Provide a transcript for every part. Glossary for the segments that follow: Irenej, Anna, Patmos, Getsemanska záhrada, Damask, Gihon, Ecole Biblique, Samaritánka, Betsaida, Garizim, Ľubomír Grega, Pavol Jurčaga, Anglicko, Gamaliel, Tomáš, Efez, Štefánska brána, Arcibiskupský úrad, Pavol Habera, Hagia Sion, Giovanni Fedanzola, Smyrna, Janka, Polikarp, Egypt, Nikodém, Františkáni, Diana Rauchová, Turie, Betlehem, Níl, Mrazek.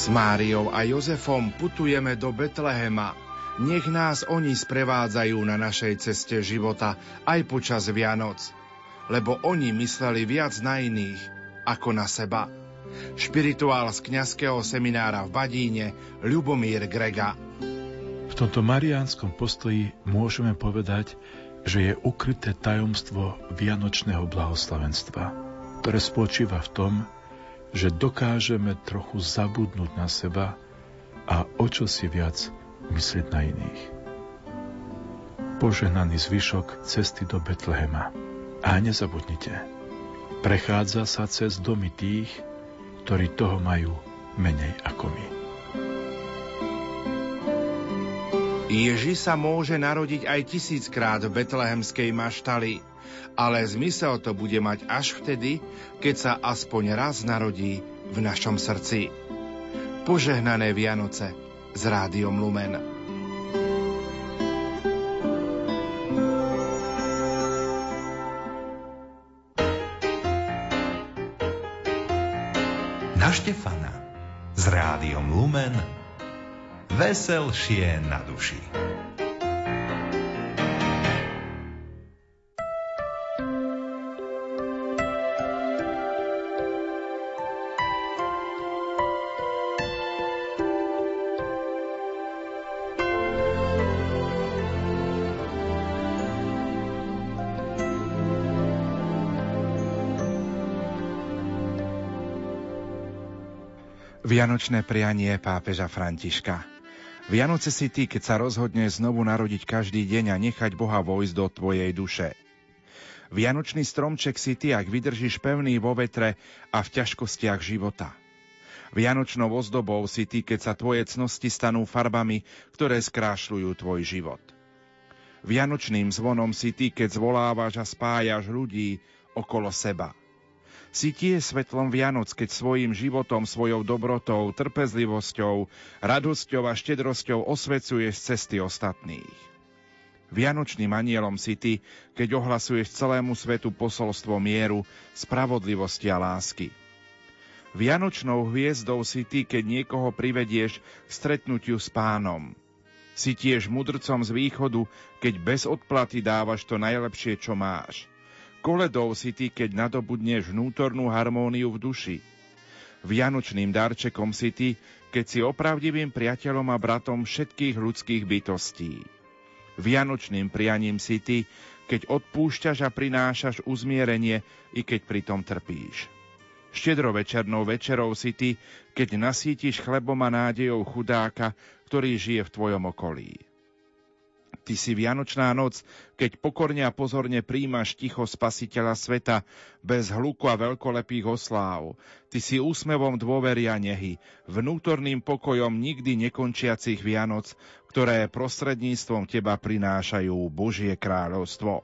S Máriou a Jozefom putujeme do Betlehema. Nech nás oni sprevádzajú na našej ceste života aj počas Vianoc, lebo oni mysleli viac na iných ako na seba. Špirituál z kňazského seminára v Badíne Ľubomír Grega. V tomto mariánskom postoji môžeme povedať, že je ukryté tajomstvo vianočného blahoslavenstva, ktoré spočíva v tom, že dokážeme trochu zabudnúť na seba a o čo si viac myslieť na iných. Požehnaný zvyšok cesty do Betlehema. A nezabudnite, prechádza sa cez domy tých, ktorí toho majú menej ako my. Ježi sa môže narodiť aj 1000-krát v betlehemskej maštali, ale zmysel to bude mať až vtedy, keď sa aspoň raz narodí v našom srdci. Požehnané Vianoce s Rádiom Lumen. Na Štefana s Rádiom Lumen veselšie na duši. Vianočné prianie pápeža Františka. Vianoce si ty, keď sa rozhodneš znovu narodiť každý deň a nechať Boha vojsť do tvojej duše. Vianočný stromček si ty, ak vydržíš pevný vo vetre a v ťažkostiach života. Vianočnou ozdobou si ty, keď sa tvoje cnosti stanú farbami, ktoré skrášľujú tvoj život. Vianočným zvonom si ty, keď zvolávaš a spájaš ľudí okolo seba. Si tie svetlom Vianoc, keď svojim životom, svojou dobrotou, trpezlivosťou, radosťou a štedrosťou osvecuješ cesty ostatných. Vianočným anielom si ty, keď ohlasuješ celému svetu posolstvo mieru, spravodlivosti a lásky. Vianočnou hviezdou si ty, keď niekoho privedieš k stretnutiu s Pánom. Si tiež mudrcom z východu, keď bez odplaty dávaš to najlepšie, čo máš. Koledou si ty, keď nadobudneš vnútornú harmóniu v duši. Vianočným darčekom si ty, keď si opravdivým priateľom a bratom všetkých ľudských bytostí. Vianočným prianím si ty, keď odpúšťaš a prinášaš uzmierenie, i keď pritom trpíš. Štedrovečernou večerou si ty, keď nasítiš chlebom a nádejou chudáka, ktorý žije v tvojom okolí. Ty si Vianočná noc, keď pokorne a pozorne príjmaš ticho Spasiteľa sveta bez hluku a veľkolepých osláv. Ty si úsmevom dôvery a nehy, vnútorným pokojom nikdy nekončiacich Vianoc, ktoré prostredníctvom teba prinášajú Božie kráľovstvo.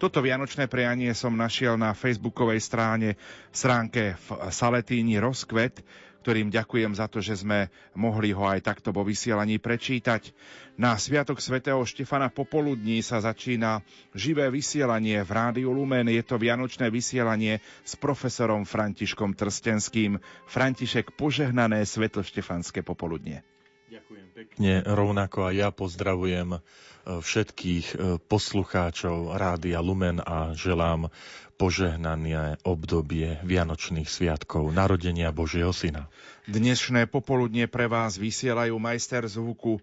Toto vianočné prianie som našiel na facebookovej stránke v Saletíni Rozkvet, ktorým ďakujem za to, že sme mohli ho aj takto vo vysielaní prečítať. Na sviatok svätého Štefana popoludní sa začína živé vysielanie v Rádiu Lumen. Je to vianočné vysielanie s profesorom Františkom Trstenským. František, požehnané svätoštefanské popoludnie. Ďakujem pekne. Rovnako aj ja pozdravujem všetkých poslucháčov Rádia Lumen a želám požehnané obdobie Vianočných sviatkov narodenia Božieho Syna. Dnešné popoludne pre vás vysielajú majster zvuku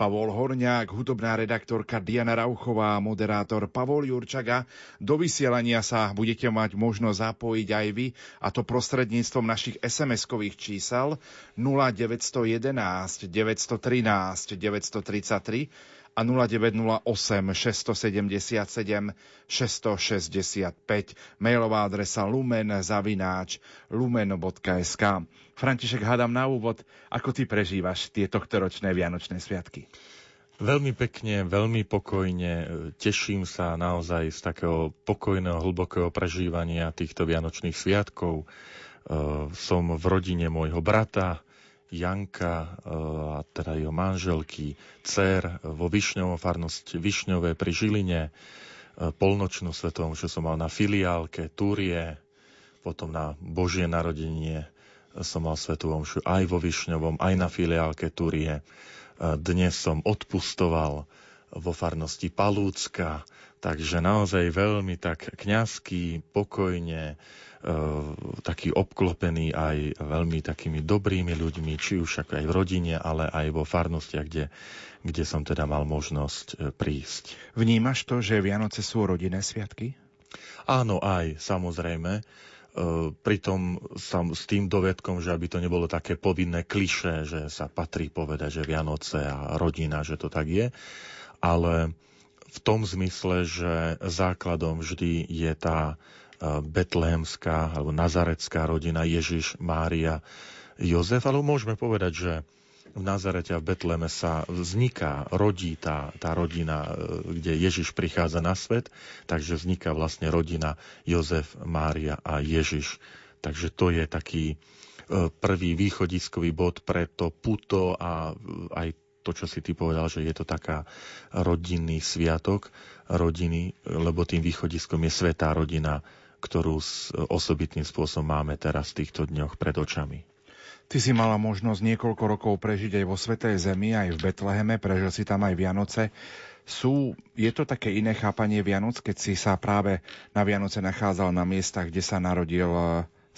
Pavol Horňák, hudobná redaktorka Diana Rauchová a moderátor Pavol Jurčaga. Do vysielania sa budete mať možnosť zapojiť aj vy, a to prostredníctvom našich SMS-kových čísel 0911 913 933 a 0908 677 665. Mailová adresa lumen@lumen.sk. František, hádam na úvod, ako ty prežívaš tie tohtoročné vianočné sviatky? Veľmi pekne, veľmi pokojne. Teším sa naozaj z takého pokojného, hlbokého prežívania týchto vianočných sviatkov. Som v rodine môjho brata Janka a teda jeho manželky, dcer vo Višňovom, farnosti Višňové pri Žiline, polnočnú svetovú, čo som mal na filiálke Turie, potom na Božie narodenie som mal svätú omšu aj vo Višňovom, aj na filiálke Turie. Dnes som odpustoval vo farnosti Palúcka, takže naozaj veľmi tak kňazský, pokojne, taký obklopený aj veľmi takými dobrými ľuďmi, či už aj v rodine, ale aj vo farnostiach, kde som teda mal možnosť prísť. Vnímaš to, že Vianoce sú rodinné sviatky? Áno, aj, samozrejme. Pritom s tým dovedkom, že aby to nebolo také povinné klišé, že sa patrí povedať, že Vianoce a rodina, že to tak je. Ale v tom zmysle, že základom vždy je tá betlehemská alebo nazarecká rodina Ježiš, Mária, Jozef. Ale môžeme povedať, že v Nazarete a v Betleheme sa vzniká, rodí tá rodina, kde Ježiš prichádza na svet, takže vzniká vlastne rodina Jozef, Mária a Ježiš. Takže to je taký prvý východiskový bod pre to puto a aj to, čo si ty povedal, že je to taká rodinný sviatok rodiny, lebo tým východiskom je svätá rodina, ktorú osobitným spôsobom máme teraz v týchto dňoch pred očami. Ty si mala možnosť niekoľko rokov prežiť aj vo Svätej Zemi, aj v Betleheme, prežil si tam aj Vianoce. Je to také iné chápanie Vianoc, keď si sa práve na Vianoce nachádzal na miestach, kde sa narodil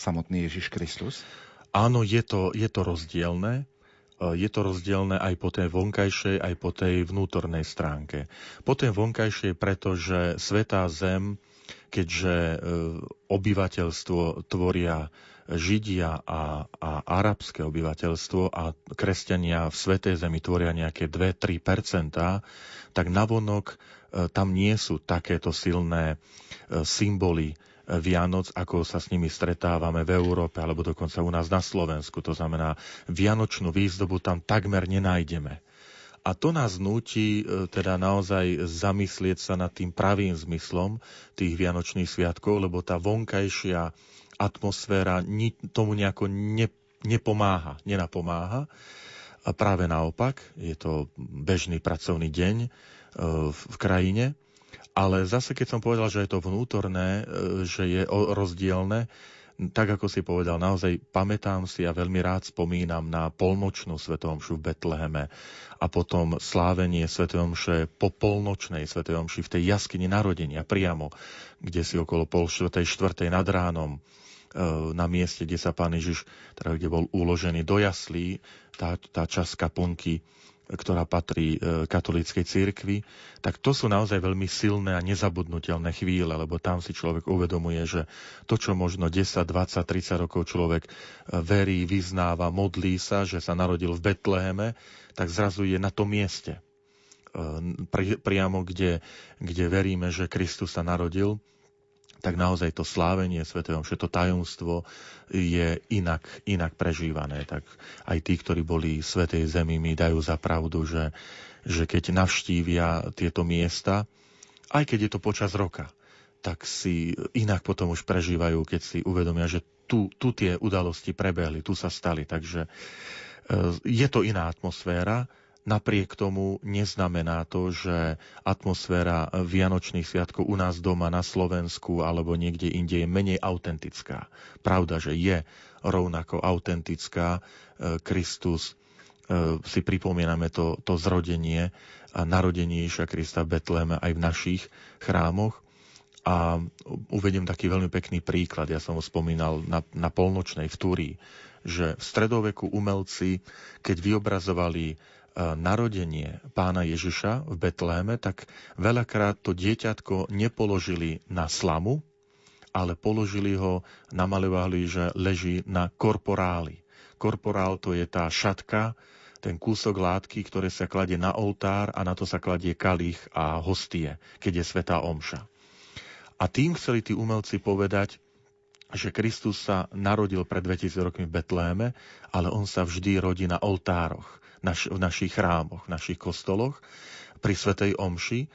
samotný Ježiš Kristus? Áno, je to rozdielne. Je to rozdielne aj po tej vonkajšej, aj po tej vnútornej stránke. Po tej vonkajšej, pretože Svätá Zem, keďže obyvateľstvo tvoria Židia a arabské obyvateľstvo a kresťania v Svätej Zemi tvoria nejaké 2-3%, tak navonok tam nie sú takéto silné symboly Vianoc, ako sa s nimi stretávame v Európe alebo dokonca u nás na Slovensku. To znamená, vianočnú výzdobu tam takmer nenájdeme. A to nás núti teda naozaj zamyslieť sa nad tým pravým zmyslom tých vianočných sviatkov, lebo tá vonkajšia atmosféra tomu nejako nepomáha, nenapomáha. A práve naopak, je to bežný pracovný deň v krajine, ale zase keď som povedal, že je to vnútorné, že je rozdielne, tak ako si povedal, naozaj pamätám si a veľmi rád spomínam na polnočnú svätú omšu v Betleheme a potom slávenie svätej omše po polnočnej svätej omši v tej jaskyni narodenia priamo, kde si okolo 3:30, 4:00 nad ránom na mieste, kde sa Pán Ježiš, teda kde bol uložený do jaslí, tá časť kaplnky, ktorá patrí katolíckej cirkvi, tak to sú naozaj veľmi silné a nezabudnutelné chvíle, lebo tam si človek uvedomuje, že to, čo možno 10, 20, 30 rokov človek verí, vyznáva, modlí sa, že sa narodil v Betleheme, tak zrazu je na tom mieste. Priamo, kde veríme, že Kristus sa narodil, tak naozaj to slávenie svätej omše, to tajomstvo je inak prežívané. Tak aj tí, ktorí boli v Svätej Zemi, mi dajú za pravdu, že keď navštívia tieto miesta, aj keď je to počas roka, tak si inak potom už prežívajú, keď si uvedomia, že tu tie udalosti prebehli, tu sa stali. Takže je to iná atmosféra. Napriek tomu neznamená to, že atmosféra vianočných sviatkov u nás doma na Slovensku alebo niekde inde je menej autentická. Pravda, že je rovnako autentická. Kristus, si pripomíname to zrodenie a narodenie Ježiša Krista v Betleheme aj v našich chrámoch. A uvediem taký veľmi pekný príklad. Ja som ho spomínal na polnočnej v Turii, že v stredoveku umelci, keď vyobrazovali narodenie Pána Ježiša v Betleheme, tak veľakrát to dieťatko nepoložili na slamu, ale položili ho, namaľovali, že leží na korporáli. Korporál, to je tá šatka, ten kúsok látky, ktoré sa kladie na oltár a na to sa kladie kalich a hostie, keď je svätá omša. A tým chceli tí umelci povedať, že Kristus sa narodil pred 2000 rokmi v Betleheme, ale on sa vždy rodí na oltároch, v našich chrámoch, v našich kostoloch, pri svätej omši,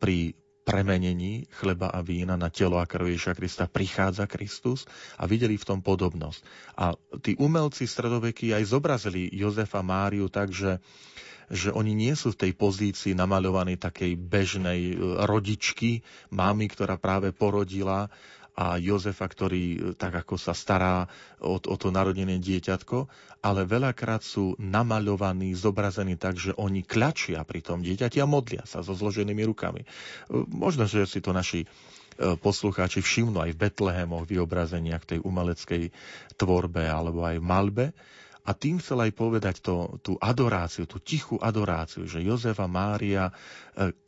pri premenení chleba a vína na telo a krv Ježiša Krista prichádza Kristus a videli v tom podobnosť. A tí umelci stredoveky aj zobrazili Jozefa, Máriu tak, že oni nie sú v tej pozícii namaľovanej takej bežnej rodičky, mámy, ktorá práve porodila a Jozefa, ktorý tak ako sa stará o to narodené dieťatko, ale veľakrát sú namaľovaní, zobrazení tak, že oni kľačia pri tom dieťati a modlia sa so zloženými rukami. Možno, že si to naši poslucháči všimnú aj v Betlehemoch vyobrazeniach tej umeleckej tvorbe alebo aj v malbe. A tým chcel aj povedať tú adoráciu, tú tichú adoráciu, že Jozef a Mária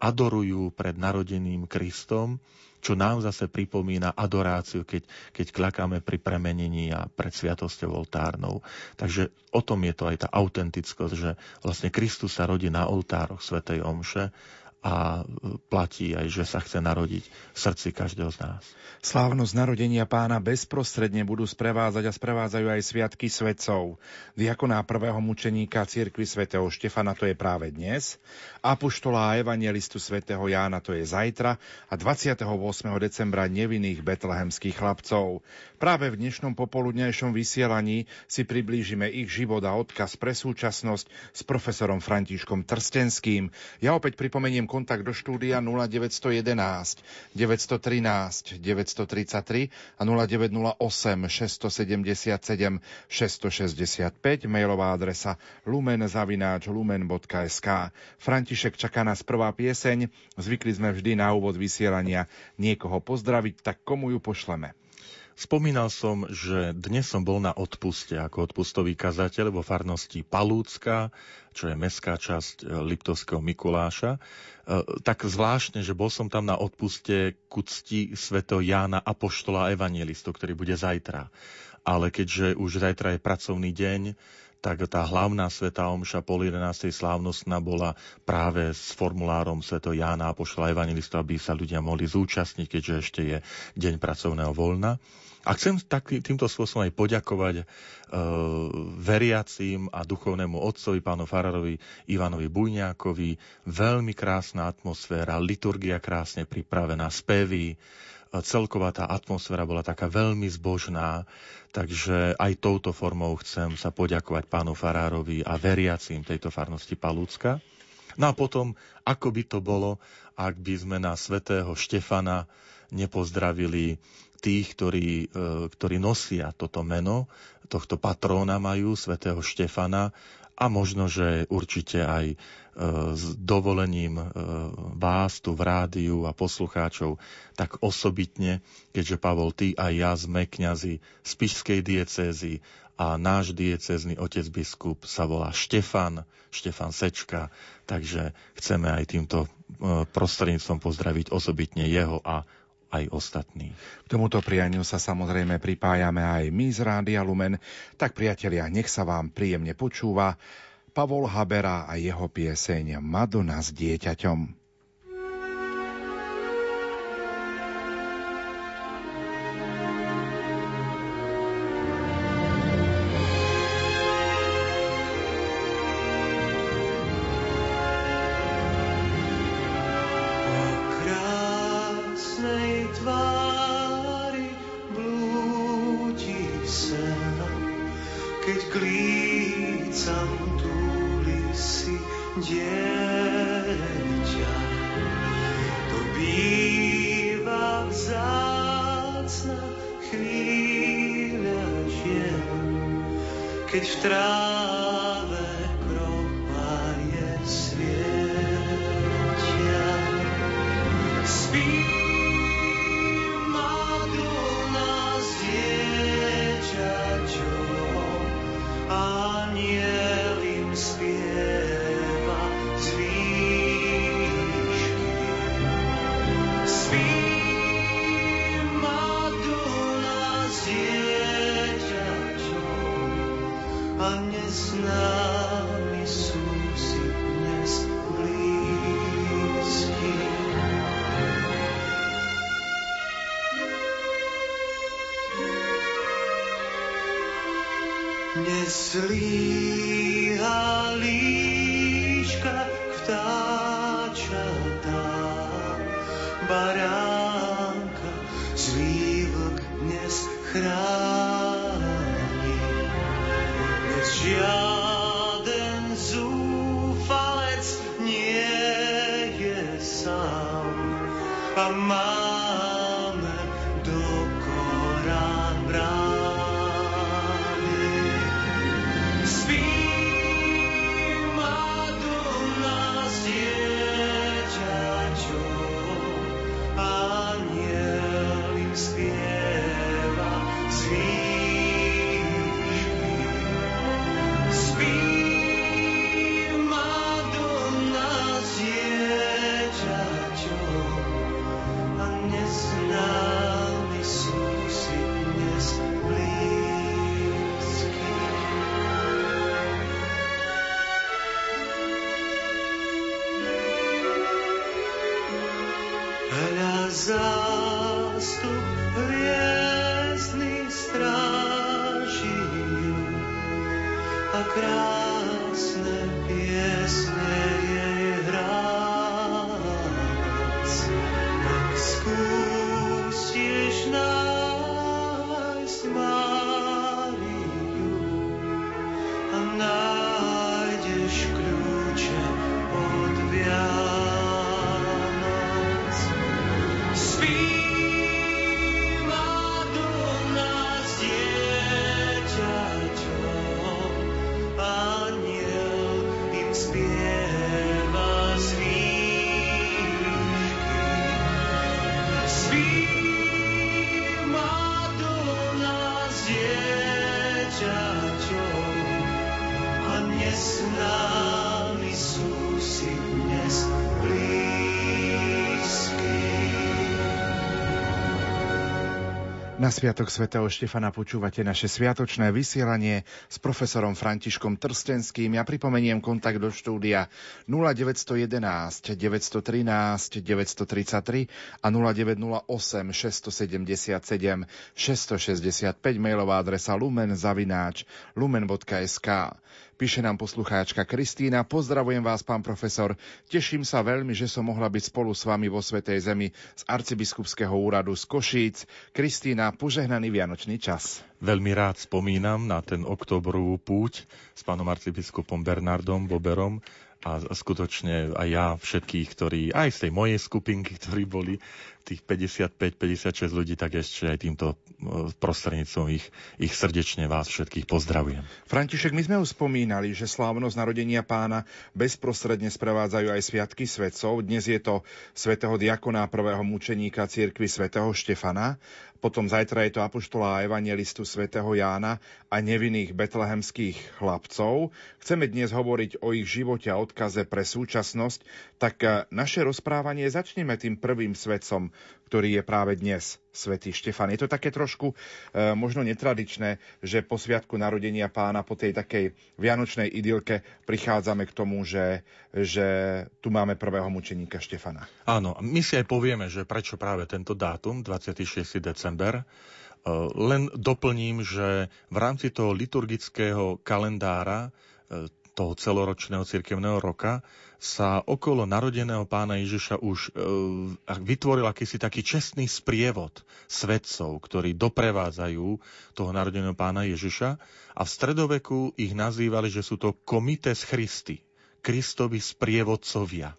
adorujú pred narodeným Kristom, čo nám zase pripomína adoráciu, keď klakáme pri premenení a pred sviatosťou oltárnou. Takže o tom je to aj tá autentickosť, že vlastne Kristus sa rodí na oltároch svätej omše, a platí aj, že sa chce narodiť v srdci každého z nás. Slávnosť narodenia Pána bezprostredne budú sprevádzať a sprevádzajú aj sviatky svätcov. Diakona prvého mučeníka cirkvi svätého Štefana, to je práve dnes, apoštola a evangelistu svätého Jána, to je zajtra, a 28. decembra nevinných betlehemských chlapcov. Práve v dnešnom popoludňajšom vysielaní si priblížime ich život a odkaz pre súčasnosť s profesorom Františkom Trstenským. Ja opäť pripomeniem kontakt do štúdia 0911 913 933 a 0908 677 665, mailová adresa lumen@lumen.sk. František, čaká nás prvá pieseň. Zvykli sme vždy na úvod vysielania niekoho pozdraviť, tak komu ju pošleme? Spomínal som, že dnes som bol na odpuste ako odpustový kazateľ vo farnosti Palúcka, čo je mestská časť Liptovského Mikuláša. Tak zvláštne, že bol som tam na odpuste ku cti svätého Jána apoštola a evangelistu, ktorý bude zajtra. Ale keďže už zajtra je pracovný deň, tak tá hlavná svätá omša pol 11. slávnostná bola práve s formulárom svätého Jána apoštola evangelista, aby sa ľudia mohli zúčastniť, keďže ešte je deň pracovného voľna. A chcem týmto spôsobom aj poďakovať veriacím a duchovnému otcovi, pánu farárovi Ivanovi Bujňákovi. Veľmi krásna atmosféra, liturgia krásne pripravená, spevy. Celková tá atmosféra bola taká veľmi zbožná, takže aj touto formou chcem sa poďakovať pánu farárovi a veriacím tejto farnosti Palúcka. No a potom, ako by to bolo, ak by sme na svätého Štefana nepozdravili tých, ktorí nosia toto meno, tohto patróna majú, svätého Štefana, a možno, že určite aj s dovolením vás tu v rádiu a poslucháčov tak osobitne, keďže Pavol, ty a ja sme kňazi Spišskej diecézy a náš diecézny otec biskup sa volá Štefan Sečka, takže chceme aj týmto prostredníctvom pozdraviť osobitne jeho a aj ostatní. K tomuto prianiu sa samozrejme pripájame aj my z Rádia Lumen. Tak priatelia, nech sa vám príjemne počúva Pavol Habera a jeho pieseň Madonna s dieťaťom. Neslíha líška, vtáčatá, baránka, zlý vlk dnes chrání. Dnes žiaden zúfalec nie je sám a máme do. Na sviatok svätého Štefana počúvate naše sviatočné vysielanie s profesorom Františkom Trstenským. Ja pripomeniem kontakt do štúdia 0911 913 933 a 0908 677 665, mailová adresa lumen@lumen.sk. Píše nám poslucháčka Kristína: Pozdravujem vás, pán profesor. Teším sa veľmi, že som mohla byť spolu s vami vo Svätej Zemi z arcibiskupského úradu z Košíc. Kristína, požehnaný vianočný čas. Veľmi rád spomínam na ten októbrovú púť s pánom arcibiskupom Bernardom Boberom a skutočne aj ja všetkých, ktorí aj z tej mojej skupinky, ktorí boli tých 55-56 ľudí, tak ešte aj týmto prostredníctvom ich srdečne vás všetkých pozdravujem. František, my sme už spomínali, že slávnosť narodenia Pána bezprostredne sprevádzajú aj sviatky svätcov. Dnes je to svätého diakona, prvého mučeníka cirkvi svätého Štefana, potom zajtra je to apoštola a evangelistu svätého Jána a nevinných betlehemských chlapcov. Chceme dnes hovoriť o ich živote a odkaze pre súčasnosť, tak naše rozprávanie začneme tým prvým svätcom, ktorý je práve dnes svätý Štefan. Je to také trošku možno netradičné, že po sviatku narodenia Pána, po tej takej vianočnej idylke prichádzame k tomu, že tu máme prvého mučeníka Štefana. Áno, my si aj povieme, že prečo práve tento dátum, 26. december. Len doplním, že v rámci toho liturgického kalendára toho celoročného cirkevného roka sa okolo narodeného Pána Ježiša už vytvoril akýsi taký čestný sprievod svedcov, ktorí doprevádzajú toho narodeného Pána Ježiša, a v stredoveku ich nazývali, že sú to komites Christi, Kristovi sprievodcovia,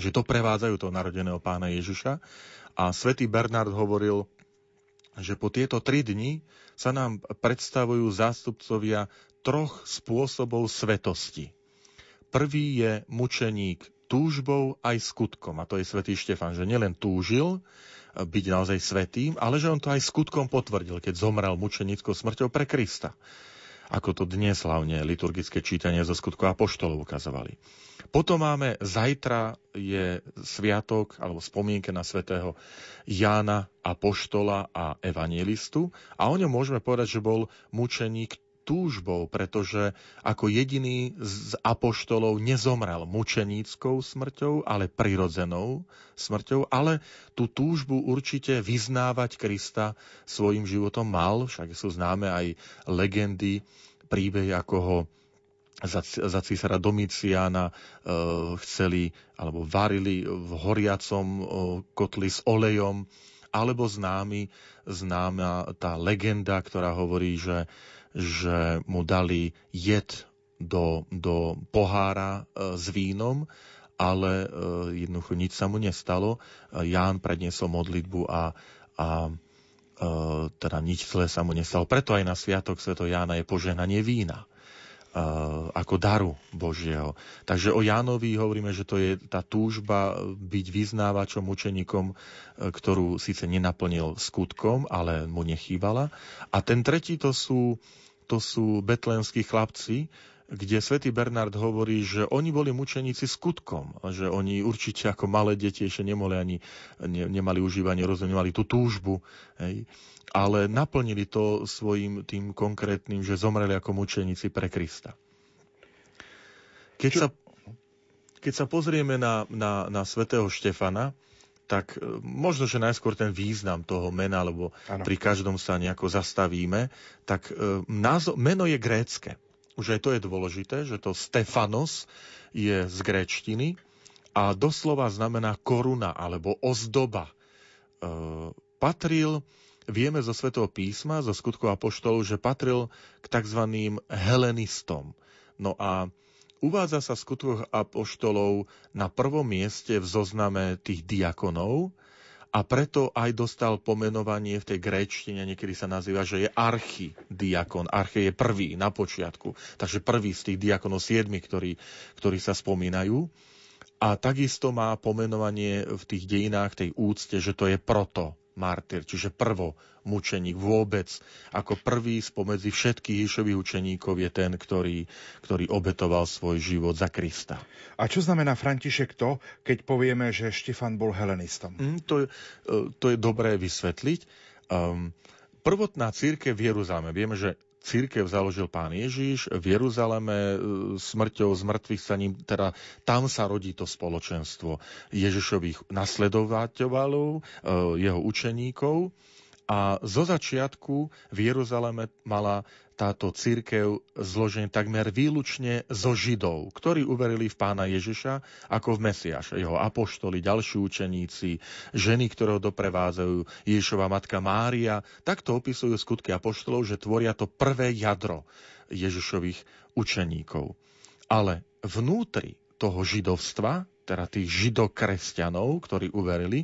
že doprevádzajú toho narodeného Pána Ježiša. A svätý Bernard hovoril, že po tieto 3 dni sa nám predstavujú zástupcovia 3 spôsobov svetosti. Prvý je mučeník túžbou aj skutkom, a to je svätý Štefan, že nielen túžil byť naozaj svätým, ale že on to aj skutkom potvrdil, keď zomrel mučenickou smrťou pre Krista, ako to dnes hlavne liturgické čítanie zo skutkov apoštolov ukazovali. Potom máme, zajtra je sviatok alebo spomienka na svätého Jána apoštola a evangelistu, a o ňom môžeme povedať, že bol mučeník túžbou, pretože ako jediný z apoštolov nezomrel mučeníckou smrťou, ale prirodzenou smrťou, ale tú túžbu určite vyznávať Krista svojim životom mal, však sú známe aj legendy, príbehy, ako ho za císara Domíciána chceli alebo varili v horiacom kotli s olejom, alebo známa tá legenda, ktorá hovorí, že mu dali jed do pohára s vínom, ale jednoducho nič sa mu nestalo. Ján predniesol modlitbu a teda nič zlé sa mu nestalo. Preto aj na sviatok svätého Jána je požehnanie vína ako daru Božieho. Takže o Jánovi hovoríme, že to je tá túžba byť vyznávačom, učeníkom, ktorú síce nenaplnil skutkom, ale mu nechýbala. A ten tretí, to sú betlehemskí chlapci, kde svätý Bernard hovorí, že oni boli mučeníci skutkom, že oni určite ako malé deti ešte nemali užívanie, rozumeli tú túžbu, hej, ale naplnili to svojim tým konkrétnym, že zomreli ako mučeníci pre Krista. Keď sa pozrieme na svätého Štefana, tak možno, že najskôr ten význam toho mena, lebo pri každom sa nejako zastavíme, tak meno je grécke. že to je dôležité, že to Stefanos je z gréčtiny a doslova znamená koruna alebo ozdoba. Patril, vieme zo Svätého písma, zo Skutkov apoštolov, že patril k tzv. Helenistom. No a uvádza sa v Skutkoch apoštolov na prvom mieste v zozname tých diakonov a preto aj dostal pomenovanie v tej gréčtine, niekedy sa nazýva, že je archidiakon. Arche je prvý na počiatku, takže prvý z tých diakonov siedmi, ktorí sa spomínajú. A takisto má pomenovanie v tých dejinách, tej úcte, že to je protomartyr, čiže prvomučeník vôbec. Ako prvý spomedzi všetkých Ježišových učeníkov je ten, ktorý obetoval svoj život za Krista. A čo znamená, František, to, keď povieme, že Štefan bol helenistom? To je dobré vysvetliť. Prvotná cirkev v Jeruzaleme. Vieme, že cirkev založil Pán Ježiš v Jeruzaleme smrťou, zmŕtvychvstaním, teda tam sa rodí to spoločenstvo Ježišových nasledovateľov, jeho učeníkov. A zo začiatku v Jeruzaleme mala táto cirkev zložená takmer výlučne zo Židov, ktorí uverili v Pána Ježiša ako v Mesiáša. Jeho apoštoli, ďalší učeníci, ženy, ktorého doprevádzajú, Ježišova matka Mária. Takto opisujú Skutky apoštolov, že tvoria to prvé jadro Ježišových učeníkov. Ale vnútri toho židovstva, teda tých židokresťanov, ktorí uverili,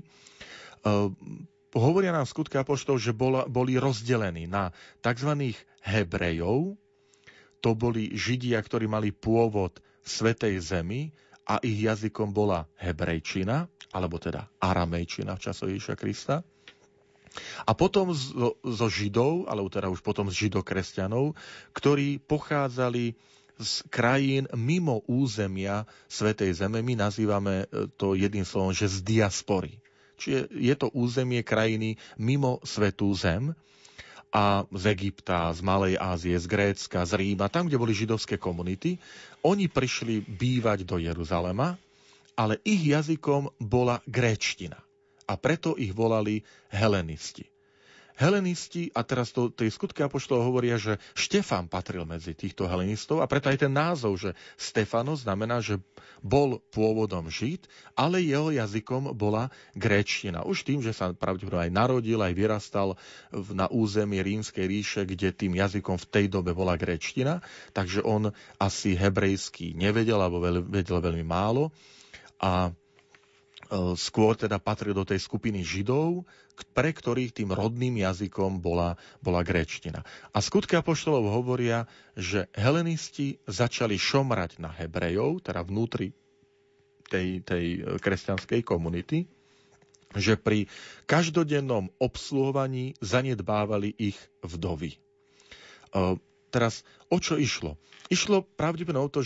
hovoria nám Skutky apoštolov, že boli rozdelení na tzv. Hebrejov, to boli Židia, ktorí mali pôvod v Svätej zemi a ich jazykom bola hebrejčina, alebo teda aramejčina v časoch Ježiša Krista. A potom zo Židov, alebo teda už potom z židokresťanov, ktorí pochádzali z krajín mimo územia Svätej zeme. My nazývame to jedným slovom, že z diaspory. Čiže je to územie krajiny mimo Svätú zem a z Egypta, z Malej Ázie, z Grécka, z Ríma, tam, kde boli židovské komunity. Oni prišli bývať do Jeruzalema, ale ich jazykom bola gréčtina. A preto ich volali helenisti. Helenisti, a teraz tie Skutky apoštolov hovoria, že Štefan patril medzi týchto helenistov, a preto aj ten názov, že Stefanos, znamená, že bol pôvodom Žid, ale jeho jazykom bola gréčtina. Už tým, že sa pravdepodobne aj narodil, aj vyrastal na území Rímskej ríše, kde tým jazykom v tej dobe bola gréčtina, takže on asi hebrejsky nevedel, alebo vedel veľmi málo, a skôr teda patril do tej skupiny Židov, pre ktorých tým rodným jazykom bola gréčtina. A Skutky apoštolov hovoria, že helenisti začali šomrať na Hebrejov, teda vnútri tej kresťanskej komunity, že pri každodennom obsluhovaní zanedbávali ich vdovy. Teraz, o čo išlo? Išlo pravdepodobne o to,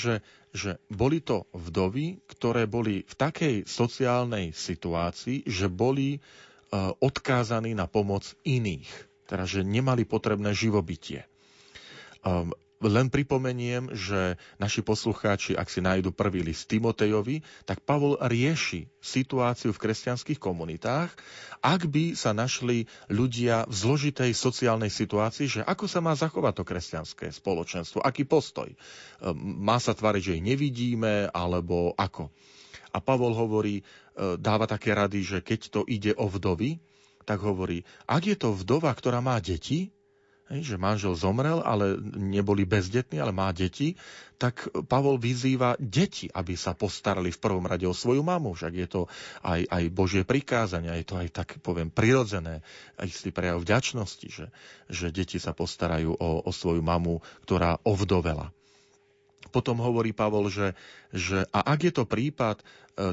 že boli to vdovy, ktoré boli v takej sociálnej situácii, že boli odkázaní na pomoc iných. Teda, že nemali potrebné živobytie. Len pripomeniem, že naši poslucháči, ak si nájdu prvý list Timotejovi, tak Pavol rieši situáciu v kresťanských komunitách, ak by sa našli ľudia v zložitej sociálnej situácii, že ako sa má zachovať to kresťanské spoločenstvo, aký postoj. Má sa tváriť, že ich nevidíme, alebo ako. A Pavol hovorí, dáva také rady, že keď to ide o vdovy, tak hovorí, ak je to vdova, ktorá má deti, že manžel zomrel, ale neboli bezdetní, ale má deti, tak Pavol vyzýva deti, aby sa postarali v prvom rade o svoju mamu. Však je to aj Božie prikázanie, je to aj tak, poviem, prirodzené, istý prejav vďačnosti, že deti sa postarajú o svoju mamu, ktorá ovdovela. Potom hovorí Pavol, že a ak je to prípad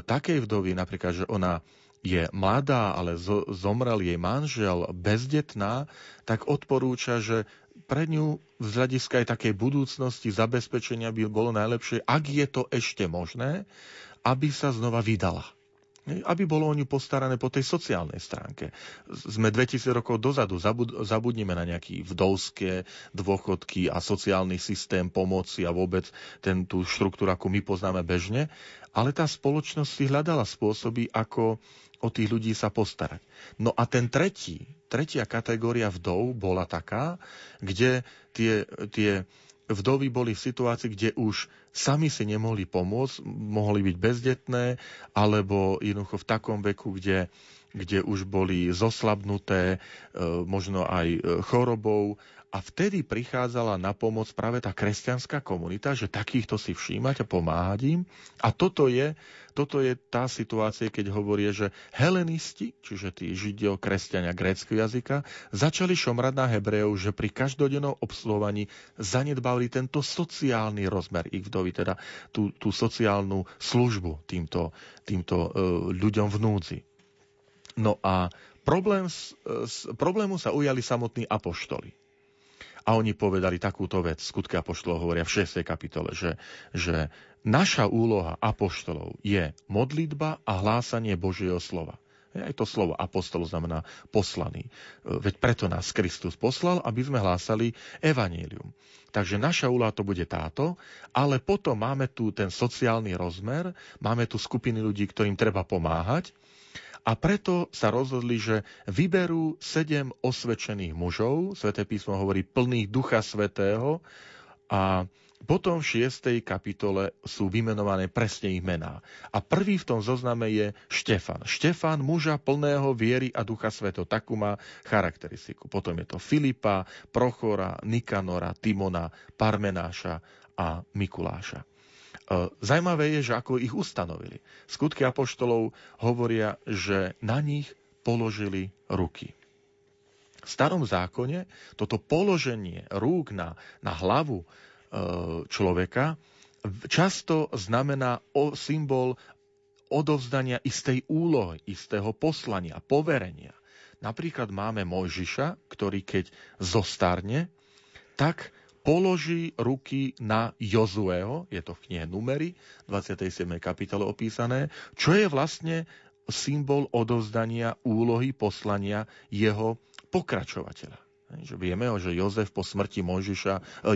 takej vdovy, napríklad, že ona je mladá, ale zomrel jej manžel, bezdetná, tak odporúča, že pre ňu z hľadiska aj takej budúcnosti zabezpečenia by bolo najlepšie, ak je to ešte možné, aby sa znova vydala. Aby bolo o ňu postarané po tej sociálnej stránke. Sme 2000 rokov dozadu, zabudnime na nejaké vdovské dôchodky a sociálny systém pomoci a vôbec tú štruktúru, ako my poznáme bežne, ale tá spoločnosť si hľadala spôsoby, ako o tých ľudí sa postarať. No a ten tretia kategória vdov bola taká, kde tie vdovy boli v situácii, kde už sami si nemohli pomôcť, mohli byť bezdetné, alebo jednoducho v takom veku, kde už boli zoslabnuté, možno aj chorobou. A vtedy prichádzala na pomoc práve tá kresťanská komunita, že takýchto si všímať a pomáhať im. A toto je tá situácia, keď hovorí, že helenisti, čiže tí židio, kresťania gréckeho jazyka, začali šomrať na Hebrejov, že pri každodennom obsluhovaní zanedbali tento sociálny rozmer ich vdovy, teda tú sociálnu službu týmto ľuďom v núdzi. No a problému sa ujali samotní apoštoli. A oni povedali takúto vec, skutky apoštolov hovoria v 6. kapitole, že naša úloha apoštolov je modlitba a hlásanie Božieho slova. Aj to slovo apostol znamená poslaný. Veď preto nás Kristus poslal, aby sme hlásali evanjelium. Takže naša úloha to bude táto, ale potom máme tu ten sociálny rozmer, máme tu skupiny ľudí, ktorým treba pomáhať. A preto sa rozhodli, že vyberú 7 osvedčených mužov, Sväté písmo hovorí plných Ducha Svätého, a potom v 6. kapitole sú vymenované presne ich mená. A prvý v tom zozname je Štefan. Štefan, muža plného viery a Ducha Svätého. Takú má charakteristiku. Potom je to Filipa, Prochora, Nikanora, Timona, Parmenáša a Mikuláša. Zajímavé je, že ako ich ustanovili. Skutky apoštolov hovoria, že na nich položili ruky. V Starom zákone toto položenie rúk na hlavu človeka často znamená symbol odovzdania istej úlohy, istého poslania, poverenia. Napríklad máme Mojžiša, ktorý keď zostarne, tak položí ruky na Jozueho, je to v knihe Númery, 27. kapitole opísané, čo je vlastne symbol odovzdania úlohy poslania jeho pokračovateľa. Vieme, že Jozef po smrti Mojžiša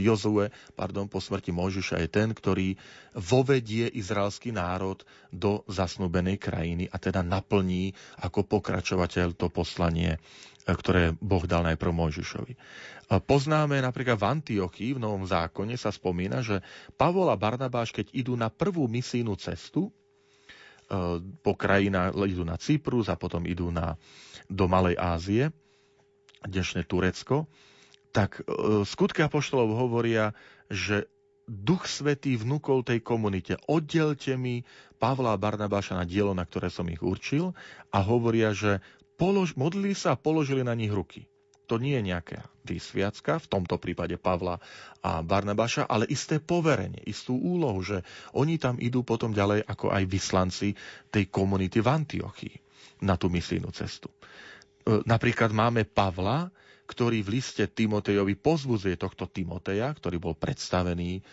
je ten, ktorý vovedie izraelský národ do zasnúbenej krajiny a teda naplní ako pokračovateľ to poslanie, ktoré Boh dal najprv Mojžišovi. Poznáme napríklad v Antiochii, v Novom zákone sa spomína, že Pavol a Barnabáš, keď idú na prvú misijnú cestu, po krajinách idú na Cyprus a potom idú do Malej Ázie, dnešné Turecko, tak skutky apoštolov hovoria, že Duch Svätý vnúkol tej komunite, oddelte mi Pavla a Barnabáša na dielo, na ktoré som ich určil, a hovoria, že modlili sa a položili na nich ruky. To nie je nejaká vysviacka, v tomto prípade Pavla a Barnabáša, ale isté poverenie, istú úlohu, že oni tam idú potom ďalej ako aj vyslanci tej komunity v Antiochii na tú misijnú cestu. Napríklad máme Pavla, ktorý v liste Timotejovi pozbudzuje tohto Timoteja, ktorý bol predstavený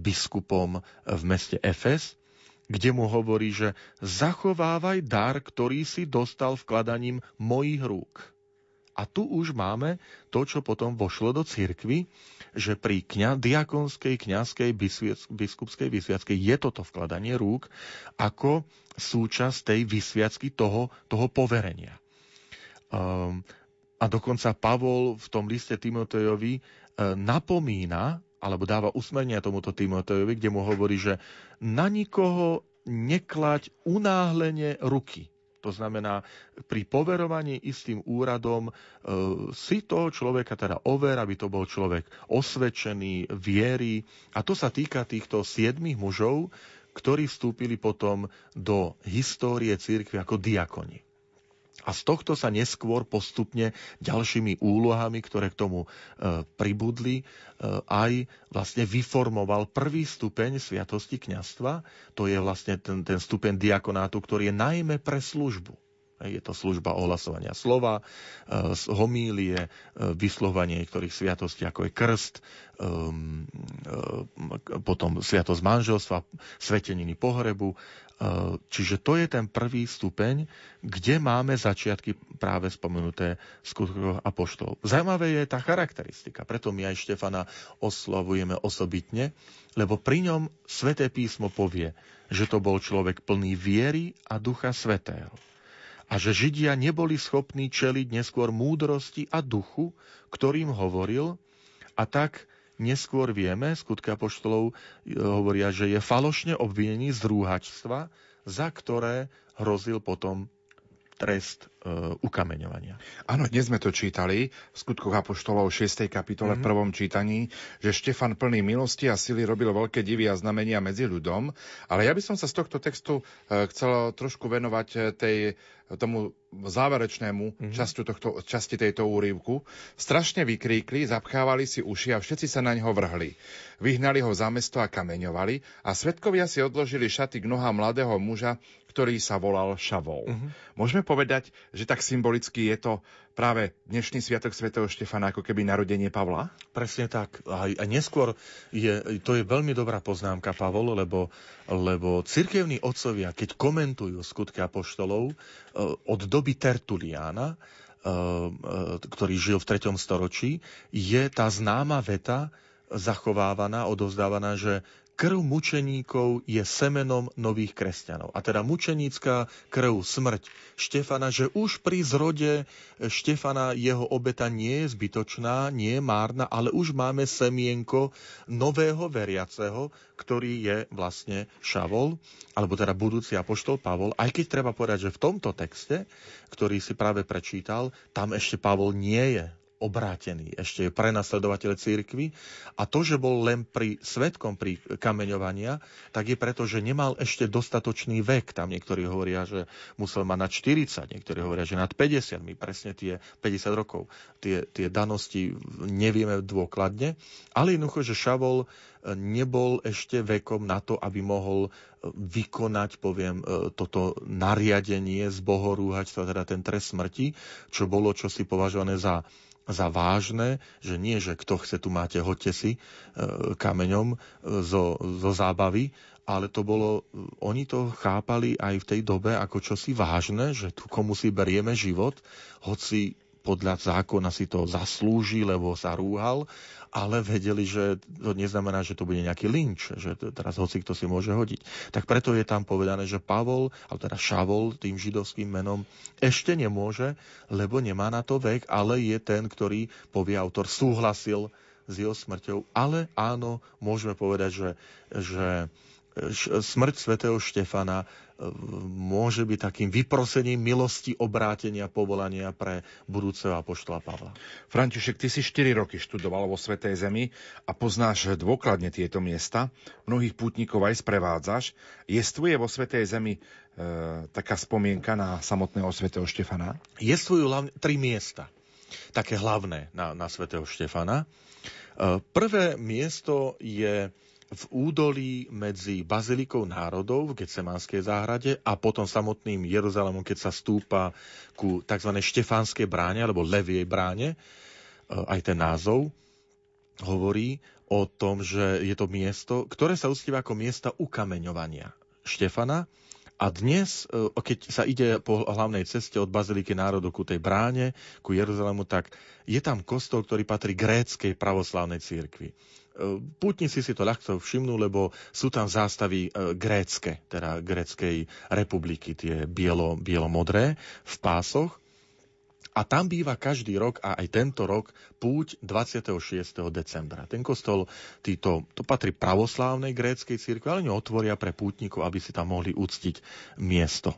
biskupom v meste Efez, kde mu hovorí, že zachovávaj dar, ktorý si dostal vkladaním mojich rúk. A tu už máme to, čo potom vošlo do cirkvi, že pri diakonskej, kňazskej, biskupskej vysviacke je toto vkladanie rúk ako súčasť tej vysviacky toho poverenia. A dokonca Pavol v tom liste Timotejovi napomína, alebo dáva usmernia tomuto Timotejovi, kde mu hovorí, že na nikoho neklaď unáhlene ruky. To znamená, pri poverovaní istým úradom si toho človeka teda over, aby to bol človek osvedčený, viery. A to sa týka týchto 7 mužov, ktorí vstúpili potom do histórie cirkvi ako diakoni. A z tohto sa neskôr postupne ďalšími úlohami, ktoré k tomu pribudli, aj vlastne vyformoval prvý stupeň sviatosti kňazstva. To je vlastne ten stupeň diakonátu, ktorý je najmä pre službu. Je to služba ohlasovania slova, homílie, vyslovanie niektorých sviatostí, ako je krst, potom sviatosť manželstva, sveteniny pohrebu. Čiže to je ten prvý stupeň, kde máme začiatky práve spomenuté skutkov apoštolov. Zaujímavé je tá charakteristika, preto my aj Štefana oslavujeme osobitne, lebo pri ňom Sväté písmo povie, že to bol človek plný viery a Ducha Svätého. a že Židia neboli schopní čeliť neskôr múdrosti a duchu, ktorým hovoril, a tak neskôr vieme, skutky apoštolov hovoria, že je falošne obvinený z rúhačstva, za ktoré hrozil potom trest ukameňovania. Áno, dnes sme to čítali v Skutkoch apoštolov 6. kapitole v prvom čítaní, že Štefan plný milosti a sily robil veľké divy a znamenia medzi ľuďom, ale ja by som sa z tohto textu chcel trošku venovať tomu záverečnému časti tejto úryvku. Strašne vykríkli, zapchávali si uši a všetci sa na ňo vrhli. Vyhnali ho za mesto a kameňovali a svedkovia si odložili šaty k nohám mladého muža, ktorý sa volal Šavol. Môžeme povedať, že tak symbolicky je to práve dnešný sviatok svätého Štefana, ako keby narodenie Pavla? Presne tak. A neskôr to je veľmi dobrá poznámka, Pavol, lebo cirkevní otcovia, keď komentujú skutky apoštolov od doby Tertuliána, ktorý žil v 3. storočí, je tá známa veta zachovávaná, odovzdávaná, že krv mučeníkov je semenom nových kresťanov. A teda mučenícka krv, smrť Štefana, že už pri zrode Štefana jeho obeta nie je zbytočná, nie je márna, ale už máme semienko nového veriaceho, ktorý je vlastne Šavol, alebo teda budúci apoštol Pavol. Aj keď treba povedať, že v tomto texte, ktorý si práve prečítal, tam ešte Pavol nie je obrátený, ešte je prenasledovateľ cirkvi, a to, že bol len svedkom pri kameňovania, tak je preto, že nemal ešte dostatočný vek. Tam niektorí hovoria, že musel mať nad 40, niektorí hovoria, že nad 50, my presne tie 50 rokov. Tie danosti nevieme dôkladne, ale jednoducho, že Šavol nebol ešte vekom na to, aby mohol vykonať, toto nariadenie z bohorúhačstva, teda ten trest smrti, čo bolo čosi považované za vážne, že nie, že kto chce, tu máte, hoďte si kameňom zo zábavy, ale to bolo, oni to chápali aj v tej dobe ako čosi vážne, že tu komu si berieme život, hoci podľa zákona si to zaslúži, lebo sa rúhal, ale vedeli, že to neznamená, že to bude nejaký lynč, že teraz hoci kto si môže hodiť. Tak preto je tam povedané, že Pavol, alebo teda Šavol, tým židovským menom, ešte nemôže, lebo nemá na to vek, ale je ten, ktorý, povie autor, súhlasil s jeho smrťou. Ale áno, môžeme povedať, že smrť svätého Štefana môže byť takým vyprosením milosti, obrátenia, povolania pre budúceho apoštola Pavla. František, ty si 4 roky študoval vo Svätej Zemi a poznáš dôkladne tieto miesta. Mnohých pútnikov aj sprevádzaš. Jestvuje vo Svätej Zemi taká spomienka na samotného svätého Štefana? Jestvujú hlavne 3 miesta, také hlavné na svätého Štefana. Prvé miesto je v údolí medzi Bazilikou národov v Getsemanskej záhrade a potom samotným Jeruzalémom, keď sa stúpa ku tzv. Štefánskej bráne alebo Leviej bráne. Aj ten názov hovorí o tom, že je to miesto, ktoré sa uctieva ako miesta ukameňovania Štefana. A dnes, keď sa ide po hlavnej ceste od Baziliky národov ku tej bráne, ku Jeruzalému, tak je tam kostol, ktorý patrí gréckej pravoslavnej cirkvi. Pútnici si to ľahko všimnú, lebo sú tam zástavy grécke, teda Gréckej republiky, tie bielo-modré v pásoch. A tam býva každý rok a aj tento rok púť 26. decembra. Ten kostol, to patrí pravoslávnej gréckej cirkvi, ale ňu otvoria pre pútnikov, aby si tam mohli uctiť miesto.